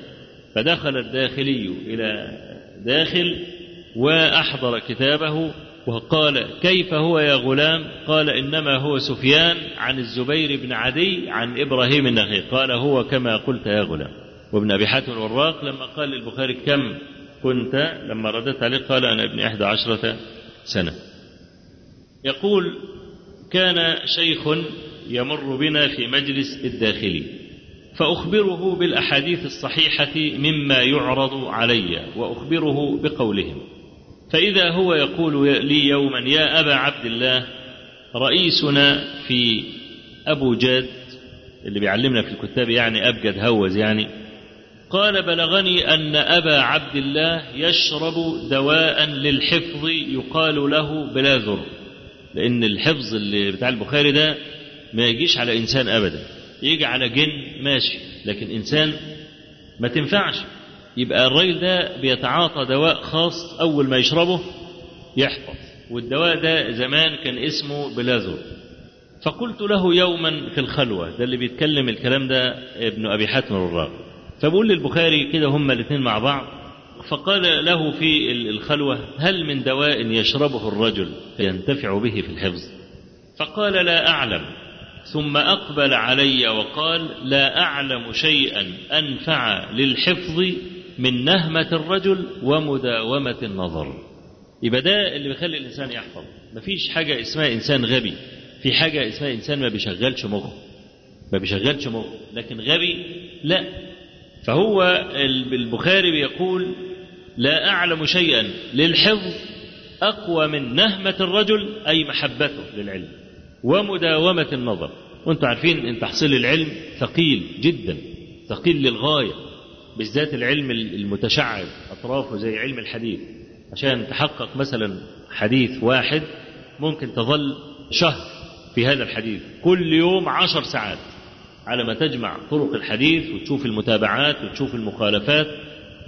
فدخل الداخلي إلى داخل وأحضر كتابه وقال: كيف هو يا غلام؟ قال: إنما هو سفيان عن الزبير بن عدي عن إبراهيم النخعي. قال: هو كما قلت يا غلام. وابن أبي حاتم الوراق لما قال للبخاري: كم كنت لما ردت عليه؟ قال: أنا ابن إحدى عشرة سنة. يقول: كان شيخ يمر بنا في مجلس الداخلي فأخبره بالأحاديث الصحيحة مما يعرض علي، وأخبره بقولهم، فإذا هو يقول لي يوما: يا أبا عبد الله، رئيسنا في أبو جاد، اللي بيعلمنا في الكتاب يعني أبجد هوز يعني، قال: بلغني أن أبا عبد الله يشرب دواء للحفظ يقال له بلا ذر. لأن الحفظ اللي بتاع البخاري ده ما يجيش على إنسان أبدا، يجي على جن ماشي، لكن إنسان ما تنفعش. يبقى الراجل ده بيتعاطى دواء خاص أول ما يشربه يحفظ، والدواء ده زمان كان اسمه بلازول. فقلت له يوما في الخلوة، ده اللي بيتكلم الكلام ده ابن أبي حاتم الوراق، فبقول للبخاري كده هما الاثنين مع بعض، فقال له في الخلوة: هل من دواء يشربه الرجل فينتفع به في الحفظ؟ فقال: لا أعلم. ثم أقبل علي وقال: لا أعلم شيئا أنفع للحفظ من نهمة الرجل ومداومة النظر. يبقى ده اللي بيخلي الإنسان يحفظ. مفيش حاجة اسمها إنسان غبي، في حاجة اسمها إنسان ما بيشغلش مخه ما بيشغلش مخه لكن غبي لا. فهو البخاري بيقول: لا أعلم شيئا للحفظ أقوى من نهمة الرجل، أي محبته للعلم، ومداومة النظر. وانتم عارفين ان تحصيل العلم ثقيل جدا، ثقيل للغاية، بالذات العلم المتشعب أطرافه زي علم الحديث. عشان تحقق مثلا حديث واحد ممكن تظل شهر في هذا الحديث، كل يوم عشر ساعات على ما تجمع طرق الحديث وتشوف المتابعات وتشوف المخالفات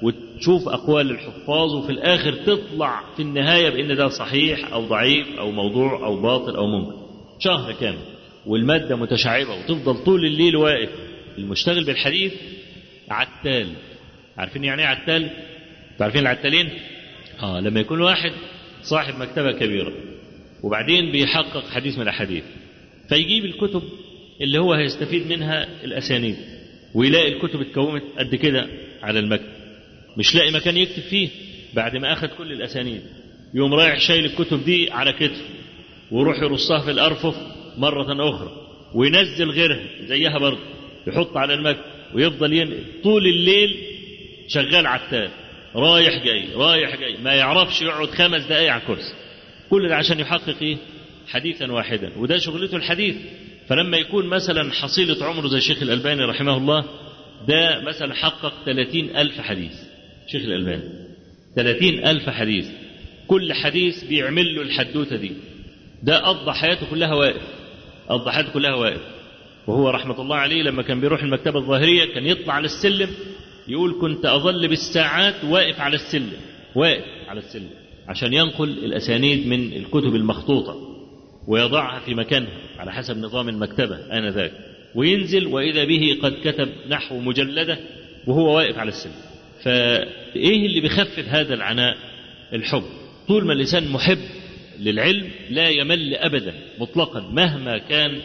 وتشوف أقوال الحفاظ، وفي الآخر تطلع في النهاية بأن ده صحيح أو ضعيف أو موضوع أو باطل أو ممكن. شهر كامل والمادة متشعبة، وتفضل طول الليل واقف. المشتغل بالحديث عتال. عارفين يعني ايه عتال؟ تعرفين العتالين؟ آه لما يكون واحد صاحب مكتبة كبيرة وبعدين بيحقق حديث من الأحاديث، فيجيب الكتب اللي هو هيستفيد منها الأسانيد، ويلاقي الكتب اتكومت قد كده على المكتب، مش لاقي مكان يكتب فيه بعد ما أخذ كل الأسانيد، يوم رايح شايل الكتب دي على كتفه ويروح يرصها في الأرفف مرة أخرى وينزل غيرها زيها برضه يحط على المكتب، ويفضل ينقل طول الليل شغال عتال، رايح جاي رايح جاي، ما يعرفش يقعد خمس دقايق على الكرسي. كل ده عشان يحقق إيه؟ حديثا واحدا، وده شغلته الحديث. فلما يكون مثلا حصيلة عمره زي الشيخ الألباني رحمه الله، ده مثلا حقق ثلاثين ألف حديث. الشيخ الألباني ثلاثين ألف حديث، كل حديث بيعمل له الحدوتة دي، ده قضى حياته كلها واقف قضى حياته كلها واقف. وهو رحمة الله عليه لما كان بيروح المكتبة الظاهرية كان يطلع على السلم، يقول: كنت أظل بالساعات واقف على السلم واقف على السلم عشان ينقل الأسانيد من الكتب المخطوطة ويضعها في مكانها على حسب نظام المكتبة آنذاك، وينزل وإذا به قد كتب نحو مجلدة وهو واقف على السلم. فإيه اللي بيخفف هذا العناء؟ الحب. طول ما الإنسان محب للعلم لا يمل أبدا مطلقا، مهما كان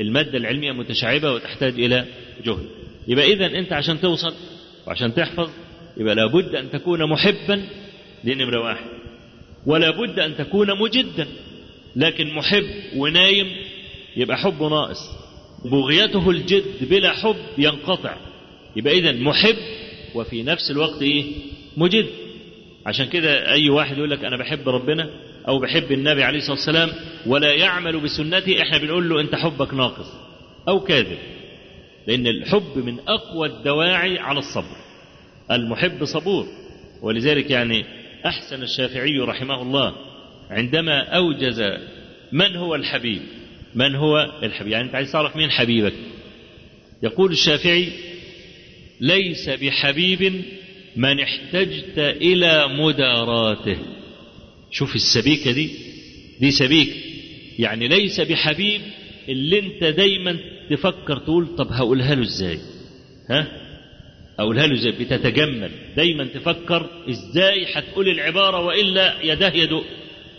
المادة العلمية متشعبة وتحتاج إلى جهد. يبقى إذن أنت عشان توصل وعشان تحفظ يبقى لابد أن تكون محبا، دي نمرة واحد، ولا بد أن تكون مجدا. لكن محب ونايم يبقى حب ناقص، بغيته الجد بلا حب ينقطع. يبقى إذن محب وفي نفس الوقت إيه؟ مجد. عشان كده أي واحد يقول لك أنا بحب ربنا أو بحب النبي عليه الصلاة والسلام ولا يعمل بسنته، إحنا بنقول له أنت حبك ناقص أو كاذب، لأن الحب من أقوى الدواعي على الصبر، المحب صبور. ولذلك يعني أحسن الشافعي رحمه الله عندما أوجز من هو الحبيب، من هو الحبيب، يعني أنت عايز تعرف مين حبيبك. يقول الشافعي: ليس بحبيب من احتجت إلى مداراته. شوف السبيكة دي، دي سبيكة، يعني ليس بحبيب اللي انت دايما تفكر تقول طب هقولها له ازاي، ها هقولها له ازاي، بتتجمل دايما تفكر ازاي هتقول العبارة، وإلا يده يدق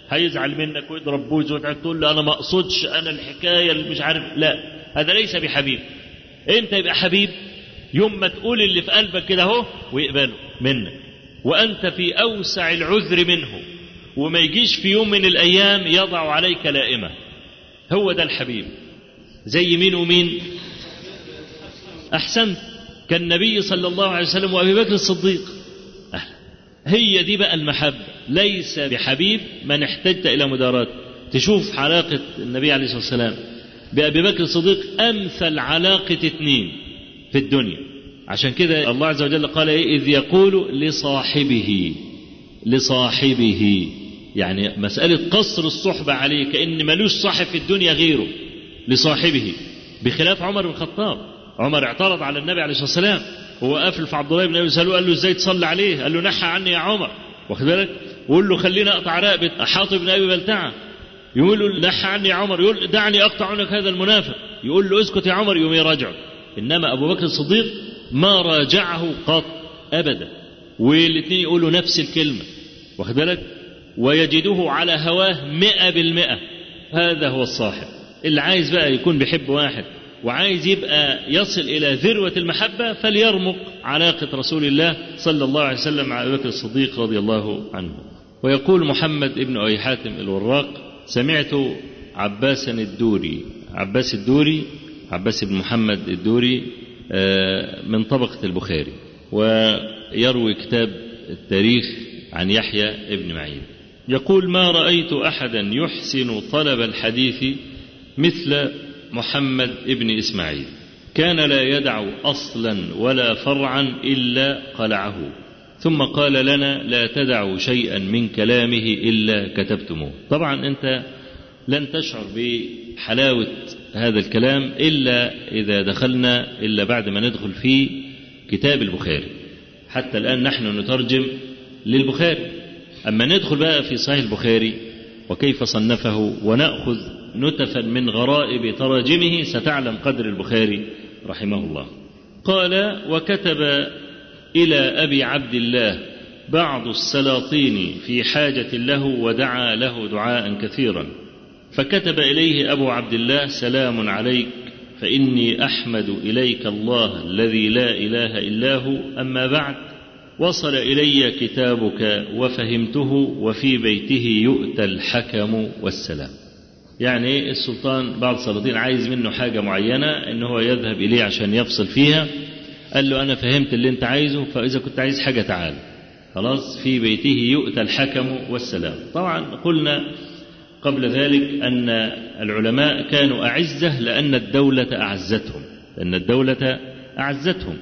هيزعل منك ويضرب بوز وتقول له أنا ما أقصدش، أنا الحكاية اللي مش عارف. لا، هذا ليس بحبيب. انت يبقى حبيب يوم ما تقول اللي في قلبك كده اهو ويقبله منك وأنت في أوسع العذر منه، وما يجيش في يوم من الأيام يضع عليك لائمة. هو ده الحبيب. زي مين ومين؟ أحسنت، كالنبي صلى الله عليه وسلم وأبي بكر الصديق. هي دي بقى المحبة، ليس بحبيب من احتجت إلى مدارات. تشوف علاقة النبي عليه الصلاة والسلام بأبي بكر الصديق أمثل علاقة اتنين في الدنيا. عشان كده الله عز وجل قال إيه؟ إذ يقول لصاحبه لصاحبه يعني مسألة قصر الصحبة عليه، كأن ملوش صاحب في الدنيا غيره، لصاحبه. بخلاف عمر بن الخطاب، عمر اعترض على النبي عليه الصلاة والسلام ووقف في عبد الله بن ابي سالوه قال له ازاي تصلي عليه؟ قال له نحى عني يا عمر، واخد بالك، وقول له خلينا اقطع رقبه حاطب بن ابي بلتعه، يقول له نحى عني يا عمر، يقول دعني اقطع عنك هذا المنافق، يقول له اسكت يا عمر، يقوم يراجعه. انما ابو بكر الصديق ما راجعه قط ابدا، والاثنين يقولوا نفس الكلمه، واخد بالك، ويجده على هواه مئة بالمئة. هذا هو الصاحب اللي عايز بقى يكون بيحب واحد وعايز يبقى يصل إلى ذروة المحبة فليرمق علاقة رسول الله صلى الله عليه وسلم مع أبي بكر الصديق رضي الله عنه. ويقول محمد بن أبي حاتم الوراق: سمعت عباسا الدوري، عباس الدوري، عباس بن محمد الدوري من طبقة البخاري، ويروي كتاب التاريخ عن يحيى بن معين، يقول: ما رأيت أحدا يحسن طلب الحديث مثل محمد بن إسماعيل، كان لا يدع أصلا ولا فرعا إلا قلعه، ثم قال لنا: لا تدعوا شيئا من كلامه إلا كتبتموه. طبعا أنت لن تشعر بحلاوة هذا الكلام إلا إذا دخلنا، إلا بعد ما ندخل في كتاب البخاري. حتى الآن نحن نترجم للبخاري، أما ندخل بقى في صحيح البخاري وكيف صنفه ونأخذ نتفا من غرائب تراجمه ستعلم قدر البخاري رحمه الله. قال: وكتب إلى أبي عبد الله بعض السلاطين في حاجة له ودعا له دعاء كثيرا، فكتب إليه أبو عبد الله: سلام عليك، فإني أحمد إليك الله الذي لا إله إلا هو، أما بعد، وصل إلي كتابك وفهمته، وفي بيته يؤتى الحكم والسلام. يعني السلطان بعض السلاطين عايز منه حاجة معينة إن هو يذهب إليه عشان يفصل فيها، قال له: أنا فهمت اللي أنت عايزه، فإذا كنت عايز حاجة تعال، خلاص، في بيته يؤتى الحكم والسلام. طبعا قلنا قبل ذلك أن العلماء كانوا أعزة لأن الدولة أعزتهم، لأن الدولة أعزتهم،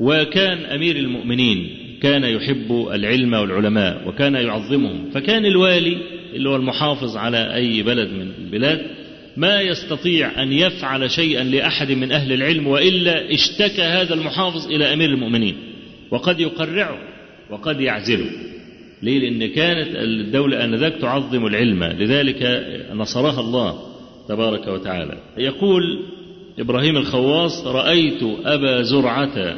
وكان أمير المؤمنين كان يحب العلم والعلماء وكان يعظمهم، فكان الوالي اللي هو المحافظ على أي بلد من البلاد ما يستطيع أن يفعل شيئا لأحد من أهل العلم، وإلا اشتكى هذا المحافظ إلى أمير المؤمنين، وقد يقرعه وقد يعزله. ليه؟ لأن كانت الدولة آنذاك تعظم العلم، لذلك نصرها الله تبارك وتعالى. يقول إبراهيم الخواص: رأيت أبا زرعة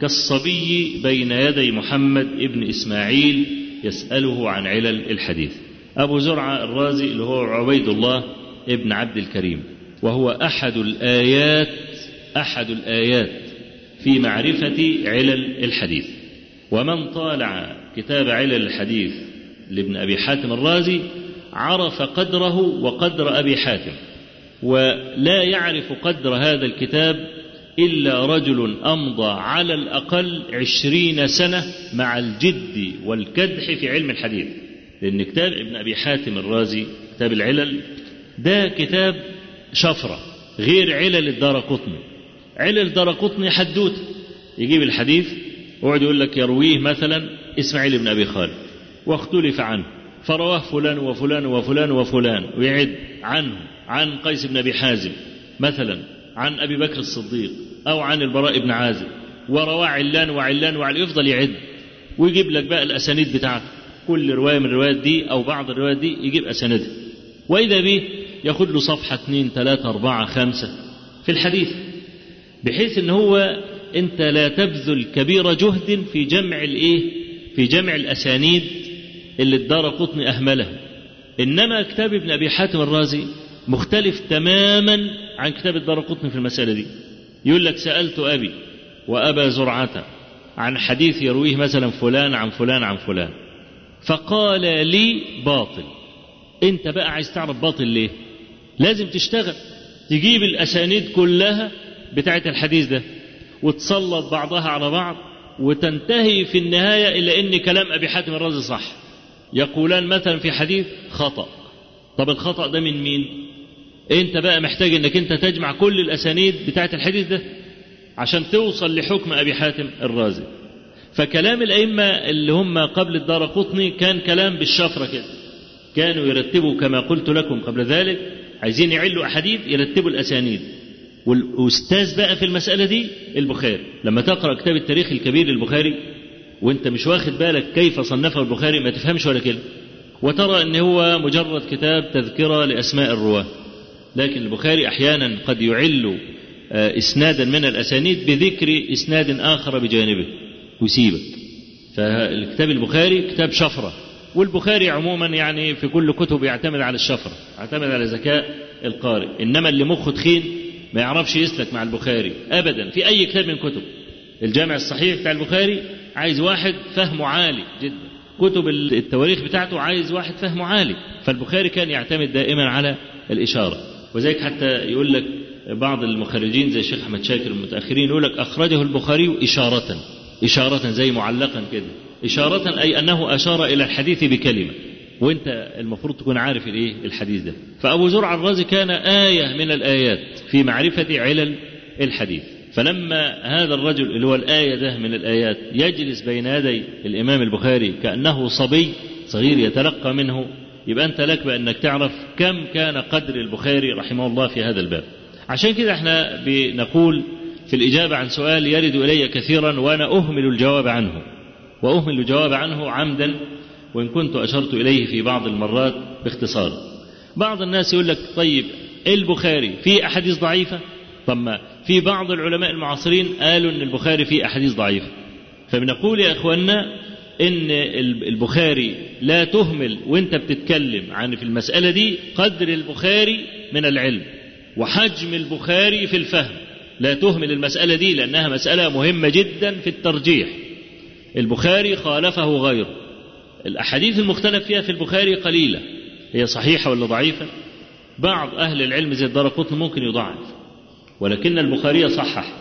كالصبي بين يدي محمد ابن إسماعيل يسأله عن علل الحديث. أبو زرعة الرازي اللي هو عبيد الله ابن عبد الكريم، وهو أحد الآيات أحد الآيات في معرفة علل الحديث. ومن طالع كتاب علل الحديث لابن أبي حاتم الرازي عرف قدره وقدر أبي حاتم، ولا يعرف قدر هذا الكتاب إلا رجل أمضى على الأقل عشرين سنة مع الجد والكدح في علم الحديث. لأن كتاب ابن أبي حاتم الرازي، كتاب العلل ده، كتاب شفرة غير علل الدارقطني. علل الدارقطني حدوت، يجيب الحديث وقعد يقول لك يرويه مثلا إسماعيل بن أبي خالد واختلف عنه، فرواه فلان وفلان وفلان وفلان، ويعد عنه عن قيس بن أبي حازم مثلا، عن أبي بكر الصديق، أو عن البراء بن عازب، وروى علان وعلان وعلان، يفضل يعد ويجيب لك بقى الأسانيد بتاعته، كل رواية من الروايات دي أو بعض الروايات دي يجيب أساندها، وإذا به ياخد له صفحة اثنين ثلاثة أربعة خمسة في الحديث، بحيث إن هو أنت لا تبذل كبير جهد في جمع الإيه؟ في جمع الأسانيد اللي الدارقطني أهملها. إنما كتاب ابن أبي حاتم الرازي مختلف تماما عن كتاب الدارقطني في المسألة دي. يقول لك: سألت أبي وأبا زرعة عن حديث يرويه مثلا فلان عن فلان عن فلان، فقال لي: باطل. انت بقى عايز تعرف باطل ليه؟ لازم تشتغل تجيب الأسانيد كلها بتاعت الحديث ده وتسلط بعضها على بعض، وتنتهي في النهاية إلى أن كلام أبي حاتم الرازي صح، يقولان مثلا في حديث خطأ. طب الخطأ ده من مين؟ انت بقى محتاج انك انت تجمع كل الاسانيد بتاعت الحديث ده عشان توصل لحكم ابي حاتم الرازي. فكلام الائمه اللي هم قبل الدارقطني كان كلام بالشفره كده، كانوا يرتبوا كما قلت لكم قبل ذلك، عايزين يعلوا احاديث يرتبوا الاسانيد، والأستاذ بقى في المسألة دي البخاري. لما تقرأ كتاب التاريخ الكبير للبخاري وانت مش واخد بالك كيف صنفه البخاري ما تفهمش ولا كلمة، وترى ان هو مجرد كتاب تذكرة لأسماء الرواة. لكن البخاري أحيانا قد يعل إسنادا من الأسانيد بذكر إسناد آخر بجانبه ويسيبك. فالكتاب البخاري كتاب شفرة، والبخاري عموما يعني في كل كتب يعتمد على الشفرة، يعتمد على ذكاء القارئ. إنما اللي مخه تخين ما يعرفش يسلك مع البخاري أبدا في أي كتاب من كتب الجامع الصحيح بتاع البخاري. عايز واحد فهمه عالي جدا، كتب التواريخ بتاعته عايز واحد فهمه عالي. فالبخاري كان يعتمد دائما على الإشارة. وذلك حتى يقول لك بعض المخرجين زي الشيخ أحمد شاكر المتأخرين يقول لك أخرجه البخاري إشارة، إشارة زي معلقا كده، إشارة أي أنه أشار إلى الحديث بكلمة، وأنت المفروض تكون عارف الإيه الحديث ده. فأبو زرعة الرازي كان آية من الآيات في معرفة علل الحديث. فلما هذا الرجل اللي هو الآية ده من الآيات يجلس بين يدي الإمام البخاري كأنه صبي صغير يتلقى منه، يبقى أنت لك بأنك تعرف كم كان قدر البخاري رحمه الله في هذا الباب. عشان كده احنا بنقول في الإجابة عن سؤال يرد إلي كثيرا وأنا أهمل الجواب عنه، وأهمل الجواب عنه عمدا وإن كنت أشرت إليه في بعض المرات باختصار. بعض الناس يقول لك طيب البخاري في أحاديث ضعيفة. طب ما في بعض العلماء المعاصرين قالوا أن البخاري في أحاديث ضعيفة. فبنقول يا إخواننا أن البخاري لا تهمل وإنت بتتكلم عن في المسألة دي قدر البخاري من العلم وحجم البخاري في الفهم. لا تهمل المسألة دي لأنها مسألة مهمة جدا في الترجيح. البخاري خالفه غيره. الأحاديث المختلف فيها في البخاري قليلة، هي صحيحة ولا ضعيفة؟ بعض أهل العلم زي الدارقطني ممكن يضعف، ولكن البخاري صحح.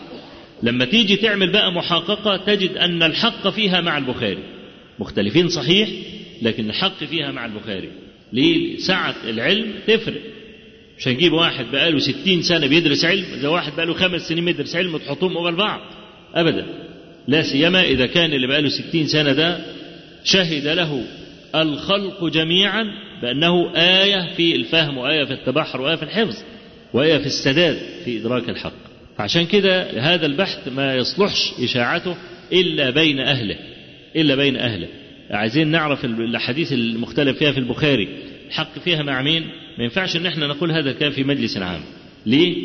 لما تيجي تعمل بقى محققة تجد أن الحق فيها مع البخاري، مختلفين صحيح لكن الحق فيها مع البخاري. ليه؟ سعة العلم تفرق. مش هنجيب واحد بقاله ستين سنة بيدرس علم زي واحد بقاله خمس سنين بيدرس علم وتحطهم قبل بعض أبدا، لا سيما إذا كان اللي بقاله ستين سنة ده شهد له الخلق جميعا بأنه آية في الفهم وآية في التبحر وآية في الحفظ وآية في السداد في إدراك الحق. فعشان كده هذا البحث ما يصلحش إشاعته إلا بين أهله، إلا بين أهله. عايزين نعرف الحديث المختلف فيها في البخاري الحق فيها مع مين؟ ما ينفعش ان احنا نقول هذا كان في مجلس عام. ليه؟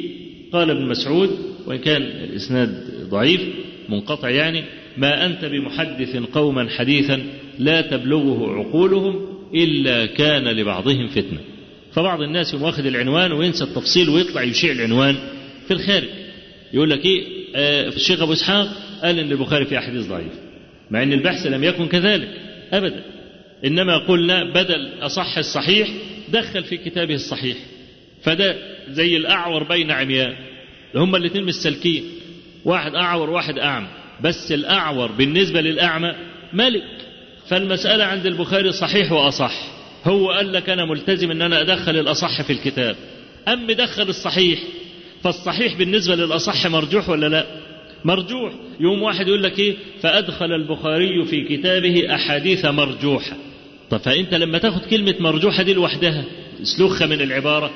قال ابن مسعود وان كان الاسناد ضعيف منقطع يعني: ما انت بمحدث قوما حديثا لا تبلغه عقولهم الا كان لبعضهم فتنه. فبعض الناس ياخذ العنوان وينسى التفصيل ويطلع يشيع العنوان في الخارج. يقول لك ايه؟ آه الشيخ ابو اسحاق قال ان البخاري في حديث ضعيف، مع ان البحث لم يكن كذلك ابدا. انما قلنا بدل اصح الصحيح دخل في كتابه الصحيح، فده زي الأعور بين عمياء، هما الاثنين مستسلكين، واحد أعور واحد أعمى، بس الأعور بالنسبة للأعمى ملك. فالمسألة عند البخاري صحيح وأصح، هو قال لك أنا ملتزم أن أنا أدخل الأصح في الكتاب، أم دخل الصحيح، فالصحيح بالنسبة للأصح مرجوح ولا لا؟ مرجوح. يوم واحد يقول لك إيه؟ فأدخل البخاري في كتابه أحاديث مرجوحة. طب فأنت لما تاخد كلمة مرجوحة دي لوحدها سلوخة من العبارة،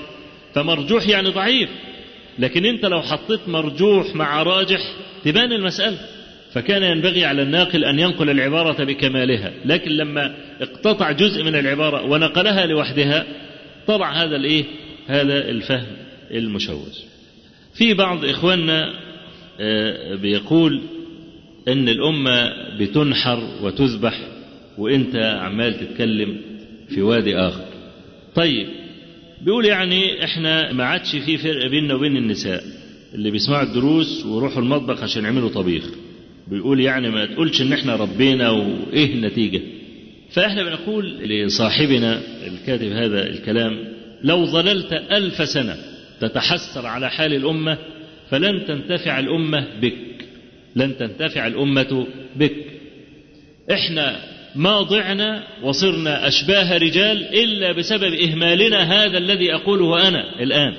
فمرجوح يعني ضعيف، لكن أنت لو حطيت مرجوح مع راجح تبان المسألة. فكان ينبغي على الناقل أن ينقل العبارة بكمالها، لكن لما اقتطع جزء من العبارة ونقلها لوحدها طلع هذا الإيه؟ هذا الفهم المشوش. في بعض إخواننا بيقول أن الأمة بتنحر وتذبح وانت عمال تتكلم في وادي اخر. طيب بيقول يعني احنا ما عادش في فرق بيننا وبين النساء اللي بيسمعوا الدروس ويروحوا المطبخ عشان يعملوا طبيخ. بيقول يعني ما تقولش ان احنا ربينا وايه النتيجه. فاحنا بنقول لصاحبنا الكاتب هذا الكلام: لو ظللت الف سنه تتحسر على حال الامه فلن تنتفع الامه بك، لن تنتفع الامه بك. احنا ما ضعنا وصرنا أشباه رجال إلا بسبب إهمالنا هذا الذي أقوله أنا الآن،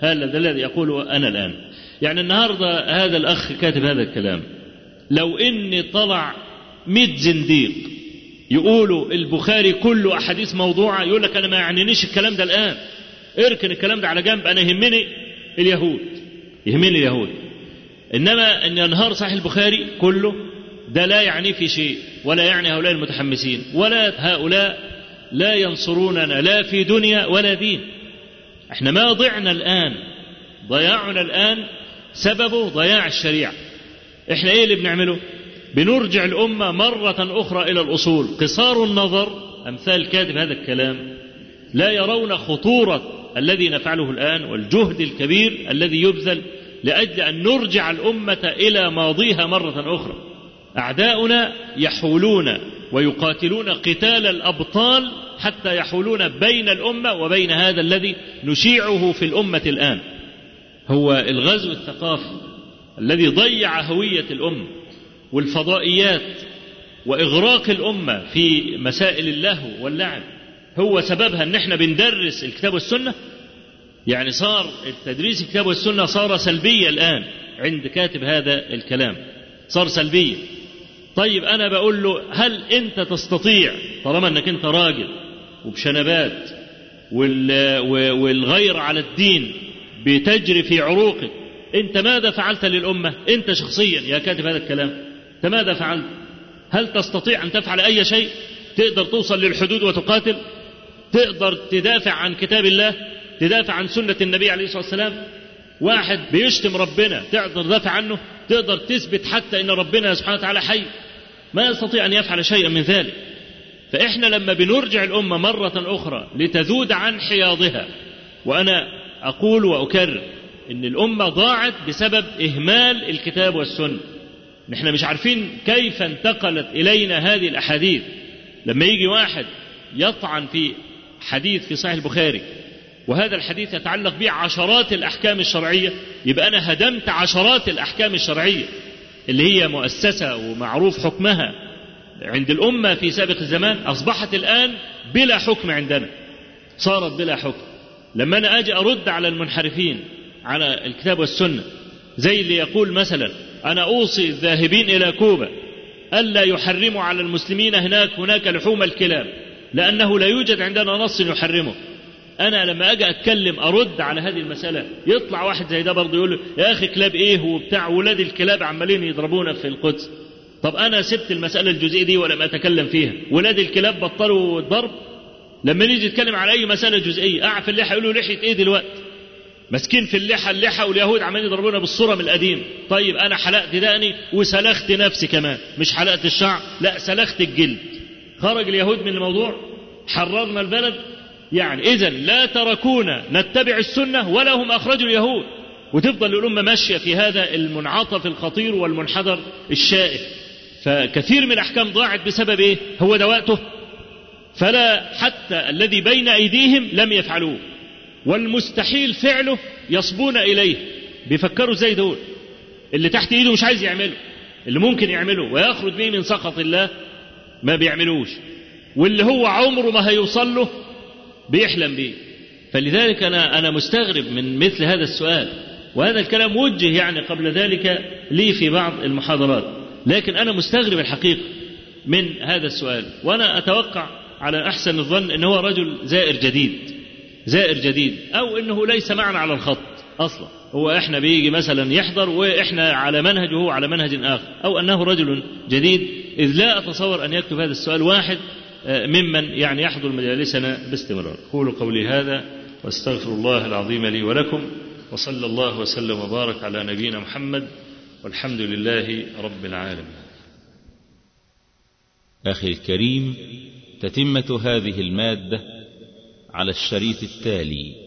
هذا الذي أقوله أنا الآن. يعني النهاردة هذا الأخ كاتب هذا الكلام لو إني طلع مئة زنديق يقولوا البخاري كله أحاديث موضوعة يقول لك أنا ما يعنينيش الكلام ده الآن، اركن الكلام ده على جنب، أنا يهمني اليهود، يهمل اليهود. إنما أن ينهار صحيح البخاري كله ده لا يعني في شيء، ولا يعني هؤلاء المتحمسين ولا هؤلاء لا ينصروننا لا في دنيا ولا دين. احنا ما ضعنا الآن، ضياعنا الآن سببه ضياع الشريعة. احنا ايه اللي بنعمله؟ بنرجع الأمة مرة أخرى إلى الأصول. قصار النظر أمثال كاتب هذا الكلام لا يرون خطورة الذي نفعله الآن والجهد الكبير الذي يبذل لأجل أن نرجع الأمة إلى ماضيها مرة أخرى. أعداؤنا يحولون ويقاتلون قتال الأبطال حتى يحولون بين الأمة وبين هذا الذي نشيعه في الأمة الآن، هو الغزو الثقافي الذي ضيع هوية الأمة، والفضائيات وإغراق الأمة في مسائل اللهو واللعب هو سببها أن احنا بندرس الكتاب والسنة. يعني صار التدريس الكتاب والسنة صار سلبية الآن عند كاتب هذا الكلام، صار سلبية. طيب أنا بقول له هل أنت تستطيع طالما أنك أنت راجل وبشنبات والغير على الدين بتجري في عروقك، أنت ماذا فعلت للأمة؟ أنت شخصيا يا كاتب هذا الكلام أنت ماذا فعلت؟ هل تستطيع أن تفعل أي شيء؟ تقدر توصل للحدود وتقاتل؟ تقدر تدافع عن كتاب الله؟ تدافع عن سنة النبي عليه الصلاة والسلام؟ واحد بيشتم ربنا تقدر تدافع عنه؟ تقدر تثبت حتى أن ربنا سبحانه وتعالى حي؟ ما يستطيع أن يفعل شيئا من ذلك. فإحنا لما بنرجع الأمة مرة أخرى لتذود عن حياضها، وأنا أقول وأكرر أن الأمة ضاعت بسبب إهمال الكتاب والسنة. نحن مش عارفين كيف انتقلت إلينا هذه الأحاديث. لما يجي واحد يطعن في حديث في صحيح البخاري وهذا الحديث يتعلق به عشرات الأحكام الشرعية، يبقى أنا هدمت عشرات الأحكام الشرعية اللي هي مؤسسة ومعروف حكمها عند الأمة في سابق الزمان، أصبحت الآن بلا حكم عندنا، صارت بلا حكم. لما أنا أجي أرد على المنحرفين على الكتاب والسنة زي اللي يقول مثلا أنا أوصي الذاهبين إلى كوبا ألا يحرموا على المسلمين هناك هناك لحوم الكلاب لأنه لا يوجد عندنا نص يحرمه، أنا لما أجي أتكلم أرد على هذه المسألة يطلع واحد زي ده برضه يقول يا أخي كلاب إيه وبتاع، ولاد الكلاب عمالين يضربونا في القدس. طب أنا سبت المسألة الجزئية دي ولم أتكلم فيها، ولاد الكلاب بطلوا الضرب؟ لما نيجي نتكلم على أي مسألة جزئية أعفى اللحى يقولوا لحية إيه دلوقتي، مسكين في اللحى اللحى واليهود عمالين يضربونا بالصورة من القديم. طيب أنا حلقت دقني وسلخت نفسي كمان، مش حلقت الشعر لا سلخت الجلد، خرج اليهود من الموضوع، حررنا البلد. يعني إذا لا تركونا نتبع السنة ولا هم أخرجوا اليهود، وتفضل الأمة ماشية في هذا المنعطف الخطير والمنحدر الشائك. فكثير من الأحكام ضاعت بسبب إيه؟ هو دواته، فلا حتى الذي بين أيديهم لم يفعلوه والمستحيل فعله يصبون إليه. بيفكروا زي دول اللي تحت إيده مش عايز يعمله، اللي ممكن يعمله ويخرج به من سخط الله ما بيعملوش، واللي هو عمره ما هيوصل له بيحلم بيه. فلذلك أنا أنا مستغرب من مثل هذا السؤال، وهذا الكلام وجه يعني قبل ذلك لي في بعض المحاضرات، لكن أنا مستغرب الحقيقة من هذا السؤال. وأنا أتوقع على أحسن الظن إن هو رجل زائر جديد، زائر جديد أو إنه ليس معنا على الخط أصلا، هو إحنا بيجي مثلا يحضر وإحنا على منهج وهو على منهج آخر، أو أنه رجل جديد، إذ لا أتصور أن يكتب هذا السؤال واحد ممن يعني يحضر مجالسنا باستمرار. أقول قولي هذا واستغفر الله العظيم لي ولكم، وصلى الله وسلم وبارك على نبينا محمد، والحمد لله رب العالمين. أخي الكريم، تتمة هذه المادة على الشريط التالي.